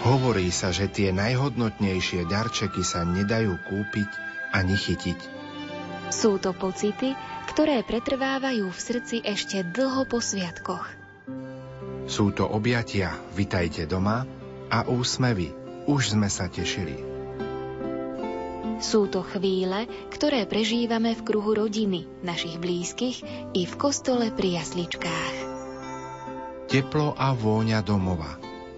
Hovorí sa, že tie najhodnotnejšie darčeky sa nedajú kúpiť ani chytiť. Sú to pocity, ktoré pretrvávajú v srdci ešte dlho po sviatkoch. Sú to objatia, vitajte doma, a úsmevy, už sme sa tešili. Sú to chvíle, ktoré prežívame v kruhu rodiny, našich blízkych i v kostole pri jasličkách. Teplo a vôňa domova.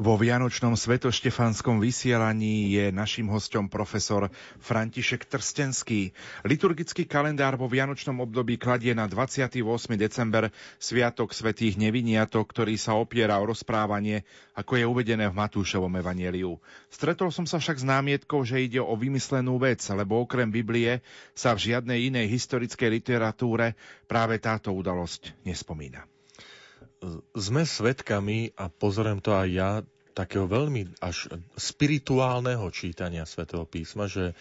Vo Vianočnom svetoštefanskom vysielaní je naším hosťom profesor František Trstenský. Liturgický kalendár vo Vianočnom období kladie na 28. december sviatok svätých Neviniatok, ktorý sa opiera o rozprávanie, ako je uvedené v Matúšovom evanjeliu. Stretol som sa však s námietkou, že ide o vymyslenú vec, lebo okrem Biblie sa v žiadnej inej historickej literatúre práve táto udalosť nespomína. Sme svedkami, a pozorujem to aj ja, takého veľmi až spirituálneho čítania Svätého písma, že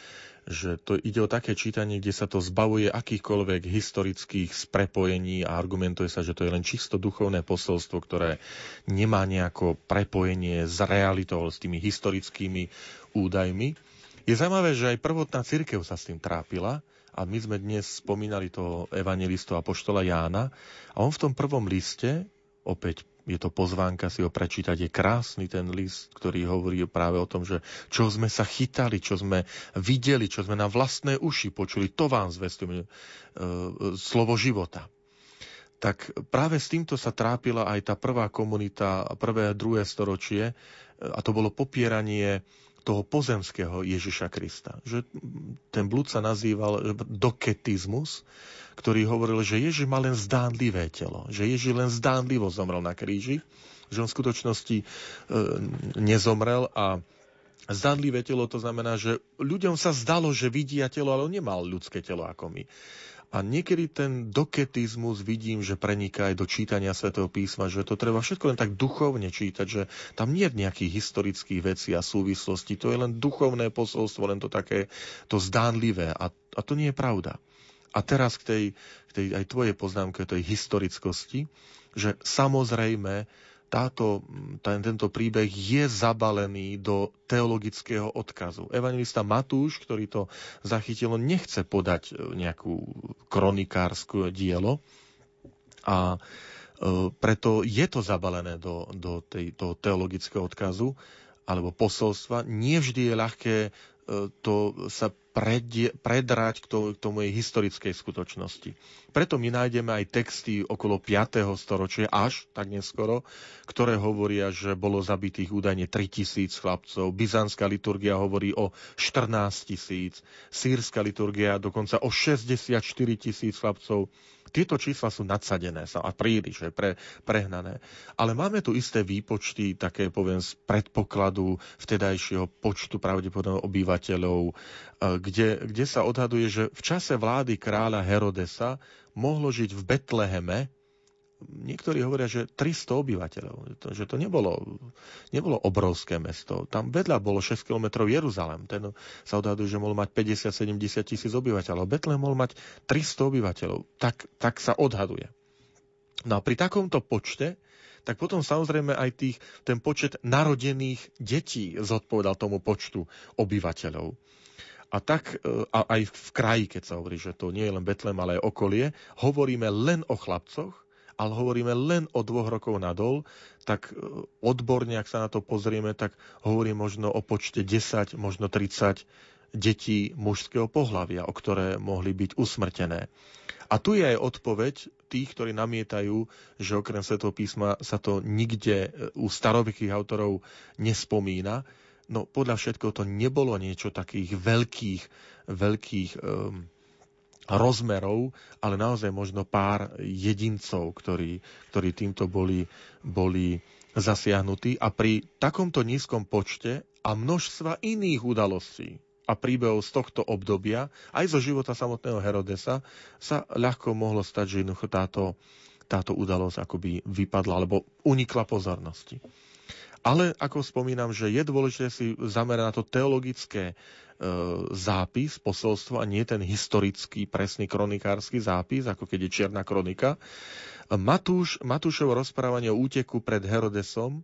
to ide o také čítanie, kde sa to zbavuje akýchkoľvek historických sprepojení a argumentuje sa, že to je len čisto duchovné posolstvo, ktoré nemá nejako prepojenie s realitou, s tými historickými údajmi. Je zaujímavé, že aj prvotná cirkev sa s tým trápila. A my sme dnes spomínali toho evanjelistu apoštola Jána. A on v tom prvom liste, opäť je to pozvánka si ho prečítať, je krásny ten list, ktorý hovorí práve o tom, že čo sme sa chytali, čo sme videli, čo sme na vlastné uši počuli, to vám zvestujem slovo života. Tak práve s týmto sa trápila aj tá prvá komunita, prvé a druhé storočie, a to bolo popieranie toho pozemského Ježiša Krista. Že ten blúd sa nazýval doketizmus, ktorý hovoril, že Ježiš má len zdánlivé telo, že Ježiš len zdánlivo zomrel na kríži, že on v skutočnosti nezomrel, a zdánlivé telo to znamená, že ľuďom sa zdalo, že vidia telo, ale on nemal ľudské telo ako my. A niekedy ten doketizmus vidím, že preniká aj do čítania Svätého písma, že to treba všetko len tak duchovne čítať, že tam nie je nejakých historických vecí a súvislostí, to je len duchovné posolstvo, len to také, to zdánlivé, a to nie je pravda. A teraz k tej aj tvojej poznámke, tej historickosti, že samozrejme tento príbeh je zabalený do teologického odkazu. Evanjelista Matúš, ktorý to zachytil, nechce podať nejakú kronikárske dielo, a preto je to zabalené do teologického odkazu alebo posolstva. Nie vždy je ľahké to sa predrať k tomu jej historickej skutočnosti. Preto my nájdeme aj texty okolo 5. storočia, až tak neskoro, ktoré hovoria, že bolo zabitých údajne 3 000 chlapcov. Byzantská liturgia hovorí o 14 000, sýrska liturgia dokonca o 64 000 chlapcov, Tieto čísla sú nadsadené a príliš prehnané. Ale máme tu isté výpočty, také poviem, z predpokladu vtedajšieho počtu pravdepodobne obyvateľov, kde sa odhaduje, že v čase vlády kráľa Herodesa mohlo žiť v Betleheme, niektorí hovoria, že 300 obyvateľov, že to nebolo obrovské mesto. Tam vedľa bolo 6 kilometrov Jeruzalem. Ten sa odhaduje, že mohol mať 50-70 tisíc obyvateľov. Betlehem mohol mať 300 obyvateľov. Tak sa odhaduje. No a pri takomto počte, tak potom samozrejme aj ten počet narodených detí zodpovedal tomu počtu obyvateľov. A tak aj v kraji, keď sa hovorí, že to nie je len Betlehem, ale aj okolie, hovoríme len o chlapcoch, ale hovoríme len o 2 rokov nadol, tak odborne, ak sa na to pozrieme, tak hovorí možno o počte 10, možno 30 detí mužského pohlavia, o ktoré mohli byť usmrtené. A tu je aj odpoveď tých, ktorí namietajú, že okrem Svätého písma sa to nikde u starovekých autorov nespomína. No podľa všetkého to nebolo niečo takých veľkých rozmerov, ale naozaj možno pár jedincov, ktorí týmto boli zasiahnutí. A pri takomto nízkom počte a množstva iných udalostí a príbehov z tohto obdobia, aj zo života samotného Herodesa, sa ľahko mohlo stať, že táto udalosť akoby vypadla alebo unikla pozornosti. Ale ako spomínam, že je dôležité si zamerať na to teologické zápis, posolstvo a nie ten historický, presný kronikársky zápis, ako keď je čierna kronika. Matúšovo rozprávanie o úteku pred Herodesom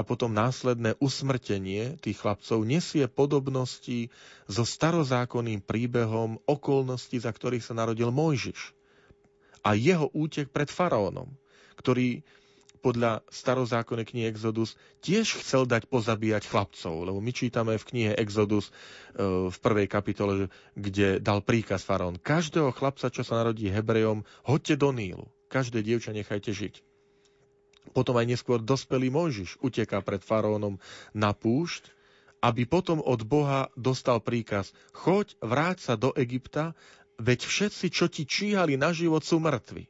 a potom následné usmrtenie tých chlapcov nesie podobnosti so starozákonným príbehom okolností, za ktorých sa narodil Mojžiš a jeho útek pred faraónom, ktorý podľa starozákonnej knihy Exodus tiež chcel dať pozabíjať chlapcov, lebo my čítame v knihe Exodus v 1. kapitole, kde dal príkaz faraón: každého chlapca, čo sa narodí Hebrejom, hoďte do Nílu, každé dievča nechajte žiť. Potom aj neskôr dospelý Mojžiš uteká pred faraónom na púšť, aby potom od Boha dostal príkaz: choď, vráť sa do Egypta, veď všetci, čo ti číhali na život, sú mŕtvi.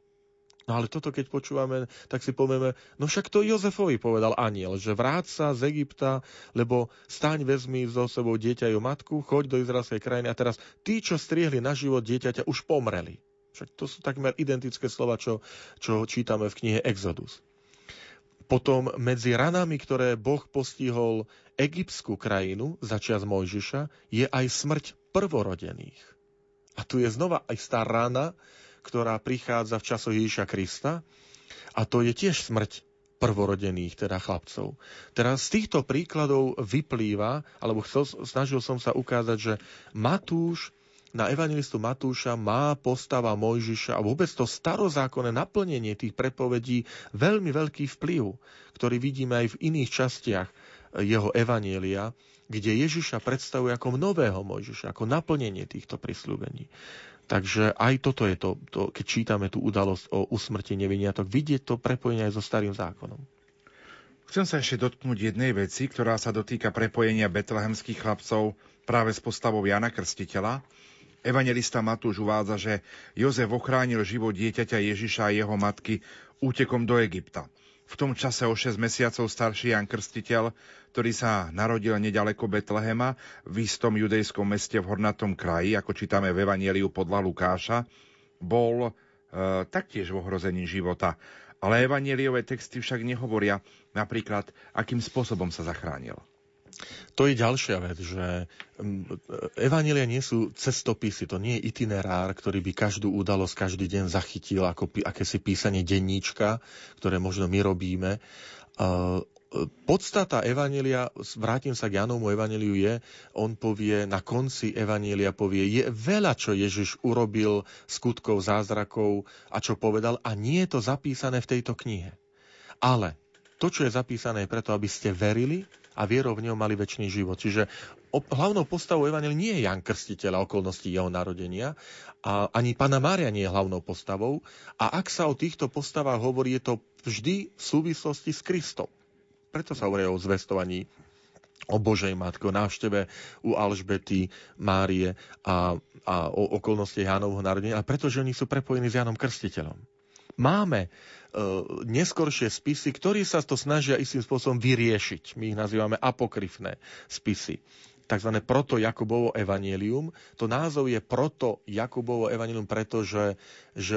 No ale toto, keď počúvame, tak si povieme, no však to Jozefovi povedal anjel, že vráť sa z Egypta, lebo staň, vezmi so sebou dieťa i matku, choď do izraelskej krajiny. A teraz tí, čo striehli na život dieťaťa, už pomreli. Však to sú takmer identické slova, čo čítame v knihe Exodus. Potom medzi ranami, ktoré Boh postihol egyptskú krajinu za čias Mojžiša, je aj smrť prvorodených. A tu je znova aj tá rana, ktorá prichádza v časoch Ježiša Krista, a to je tiež smrť prvorodených, teda chlapcov. Teraz z týchto príkladov vyplýva, alebo snažil som sa ukázať, že Matúš, na evangelistu Matúša má postava Mojžiša a vôbec to starozákonné naplnenie tých predpovedí veľmi veľký vplyv, ktorý vidíme aj v iných častiach jeho evanjelia, kde Ježiša predstavuje ako nového Mojžiša, ako naplnenie týchto prisľúbení. Takže aj toto je to, keď čítame tú udalosť o usmrtení neviniatok, vidieť to prepojenie aj so starým zákonom. Chcem sa ešte dotknúť jednej veci, ktorá sa dotýka prepojenia betlehemských chlapcov práve s postavou Jana Krstiteľa. Evangelista Matúš uvádza, že Jozef ochránil život dieťaťa Ježiša a jeho matky útekom do Egypta. V tom čase o 6 mesiacov starší Jan Krstiteľ, ktorý sa narodil neďaleko Betlehema, v istom judejskom meste v hornatom kraji, ako čítame v Evangeliu podľa Lukáša, bol taktiež v ohrození života. Ale evangeliové texty však nehovoria napríklad, akým spôsobom sa zachránil. To je ďalšia vec, že evanjelia nie sú cestopisy, to nie je itinerár, ktorý by každú udalosť každý deň zachytil ako akési písanie denníčka, ktoré možno my robíme. Podstata evanjelia, vrátim sa k Jánovmu evanjeliu, je, on povie na konci evanjelia, je veľa, čo Ježiš urobil, skutkov, zázrakov a čo povedal, a nie je to zapísané v tejto knihe. Ale to, čo je zapísané, je preto, aby ste verili a vierou v ňom mali večný život. Čiže hlavnou postavou evanjelia nie je Ján Krstiteľ a okolnosti jeho narodenia, a ani Panna Mária nie je hlavnou postavou. A ak sa o týchto postavách hovorí, je to vždy v súvislosti s Kristom. Preto sa hovorí o zvestovaní o Božej Matke, o návšteve u Alžbety, Márie a o okolnosti Jánovho narodenia, ale pretože oni sú prepojení s Jánom Krstiteľom. Máme neskoršie spisy, ktorí sa to snažia istým spôsobom vyriešiť. My ich nazývame apokryfné spisy. Takzvané proto-Jakubovo evanjelium. To názov je proto-Jakubovo evanjelium, pretože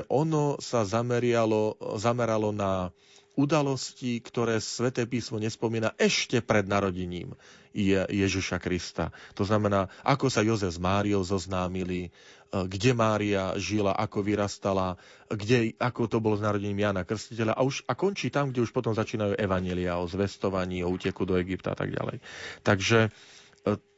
ono sa zameralo na udalosti, ktoré Sväté písmo nespomína ešte pred narodením Ježiša Krista. To znamená, ako sa Jozef s Máriou zoznámili, kde Mária žila, ako vyrastala, ako to bolo s narodením Jana Krstiteľa a končí tam, kde už potom začínajú evanjelia o zvestovaní, o úteku do Egypta a tak ďalej. Takže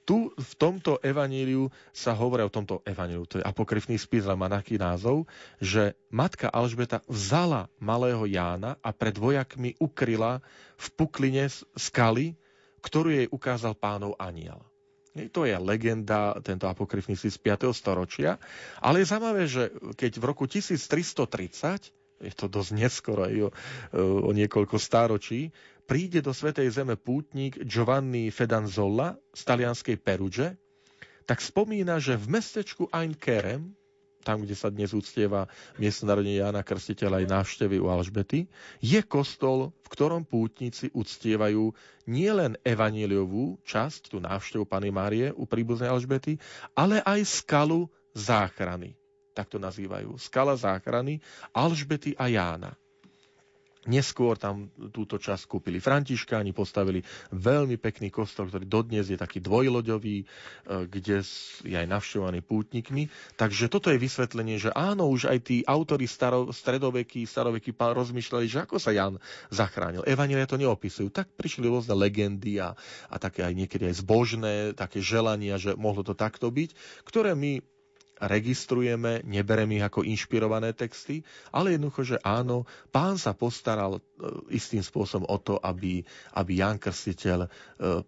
tu v tomto evanjeliu sa hovorí o tomto evanjeliu, to je apokryfný spis, ale má taký názov, že matka Alžbeta vzala malého Jána a pred vojakmi ukryla v pukline skaly, ktorú jej ukázal Pánov anjel. To je legenda, tento apokryfný spis z 5. storočia, ale je zaujímavé, že keď v roku 1330, je to dosť neskoro, o niekoľko stáročí, príde do Svätej zeme pútnik Giovanni Fedanzola z talianskej Peruge, tak spomína, že v mestečku Ain Kerem, tam, kde sa dnes uctieva miesto narodenia Jána Krstiteľa aj návštevy u Alžbety, je kostol, v ktorom pútnici uctievajú nielen evanjeliovú časť, tú návštevu Panny Márie u príbuznej Alžbety, ale aj skalu záchrany. Tak to nazývajú. Skala záchrany Alžbety a Jána. Neskôr tam túto časť kúpili františkáni, postavili veľmi pekný kostol, ktorý dodnes je taký dvojloďový, kde je aj navštevovaný pútnikmi. Takže toto je vysvetlenie, že áno, už aj tí autori staroveky rozmýšľali, že ako sa Ján zachránil. Evanjelia to neopisujú. Tak prišli rôzne legendy a také aj niekedy aj zbožné, také želania, že mohlo to takto byť, ktoré my registrujeme, nebereme ich ako inšpirované texty, ale jednoducho, že áno, Pán sa postaral istým spôsobom o to, aby Ján Krstiteľ,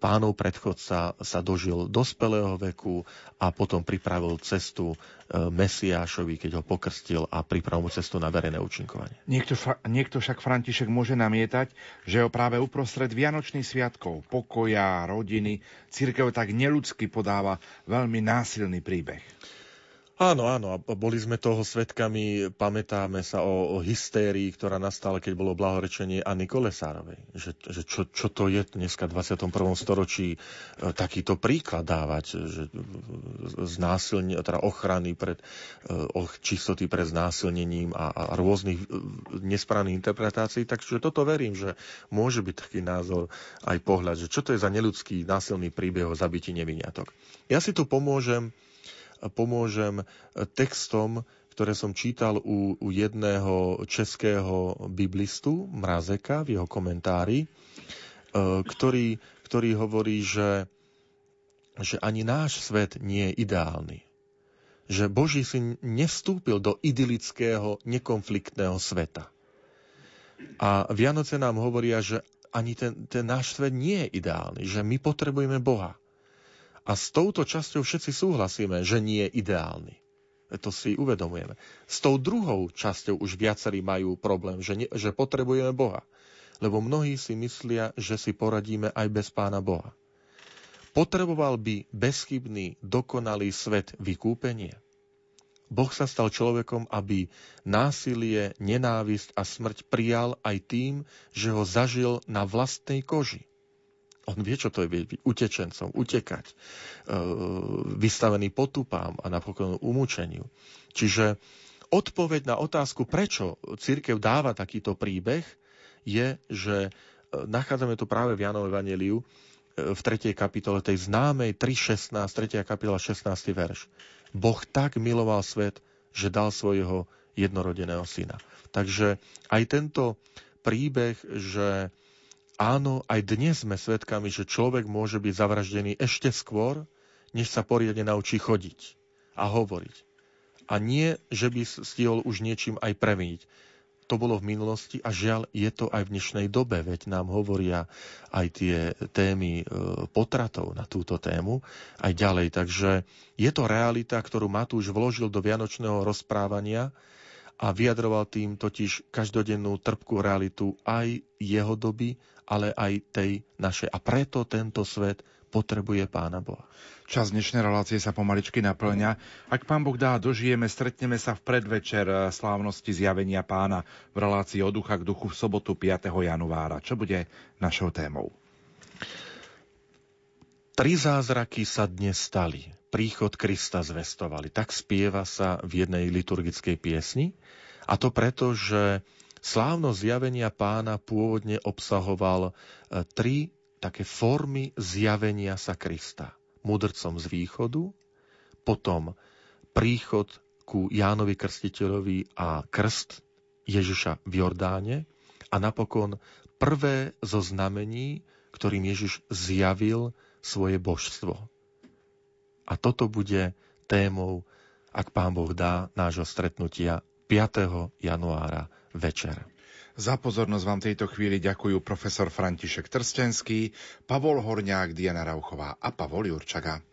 Pánov predchodca, sa dožil dospelého veku a potom pripravil cestu Mesiášovi, keď ho pokrstil a pripravil mu cestu na verejné účinkovanie. Niekto však, František, môže namietať, že ho práve uprostred Vianočných sviatkov, pokoja, rodiny, cirkev tak neľudsky podáva veľmi násilný príbeh. Áno, boli sme toho svedkami, pamätáme sa o hystérii, ktorá nastala, keď bolo blahorečenie Anny Kolesárovej. Že čo to je dneska v 21. storočí takýto príklad dávať, že ochrany pred čistoty pred znásilnením a rôznych nesprávnych interpretácií. Takže toto verím, že môže byť taký názor aj pohľad, že čo to je za neľudský násilný príbeh o zabití neviniatok. Ja si tu pomôžem textom, ktoré som čítal u jedného českého biblistu, Mrazeka, v jeho komentári, ktorý hovorí, že ani náš svet nie je ideálny. Že Boží syn nevstúpil do idylického, nekonfliktného sveta. A Vianoce nám hovoria, že ani ten náš svet nie je ideálny, že my potrebujeme Boha. A s touto časťou všetci súhlasíme, že nie je ideálny. To si uvedomujeme. S tou druhou časťou už viacerí majú problém, že potrebujeme Boha. Lebo mnohí si myslia, že si poradíme aj bez Pána Boha. Potreboval by bezchybný, dokonalý svet vykúpenie. Boh sa stal človekom, aby násilie, nenávisť a smrť prijal aj tým, že ho zažil na vlastnej koži. On vie, čo to je byť utečencom, utekať, vystavený potupám a napokon umúčeniu. Čiže odpoveď na otázku, prečo cirkev dáva takýto príbeh, je, že nachádzame tu práve v Jánovom evanjeliu v 3. kapitole tej známej 3.16, 3. kapitola 16. verš. Boh tak miloval svet, že dal svojho jednorodeného syna. Takže aj tento príbeh, že áno, aj dnes sme svedkami, že človek môže byť zavraždený ešte skôr, než sa poriadne naučí chodiť a hovoriť. A nie, že by stihol už niečím aj previniť. To bolo v minulosti a žiaľ, je to aj v dnešnej dobe, veď nám hovoria aj tie témy potratov na túto tému aj ďalej. Takže je to realita, ktorú Matúš vložil do vianočného rozprávania a vyjadroval tým totiž každodennú trpkú realitu aj jeho doby, ale aj tej našej. A preto tento svet potrebuje Pána Boha. Čas dnešnej relácie sa pomaličky naplňa. Ak Pán Boh dá, dožijeme, stretneme sa v predvečer slávnosti zjavenia Pána v relácii Od ducha k duchu v sobotu 5. januára. Čo bude našou témou? Tri zázraky sa dnes stali. Príchod Krista zvestovali. Tak spieva sa v jednej liturgickej piesni. A to preto, že slávnosť zjavenia Pána pôvodne obsahoval tri také formy zjavenia sa Krista. Mudrcom z východu, potom príchod ku Jánovi Krstiteľovi a krst Ježiša v Jordáne a napokon prvé zo znamení, ktorým Ježiš zjavil svoje božstvo. A toto bude témou, ak Pán Boh dá, nášho stretnutia 5. januára večer. Za pozornosť vám tejto chvíli ďakujú profesor František Trstenský, Pavol Horňák, Diana Rauchová a Pavol Jurčaga.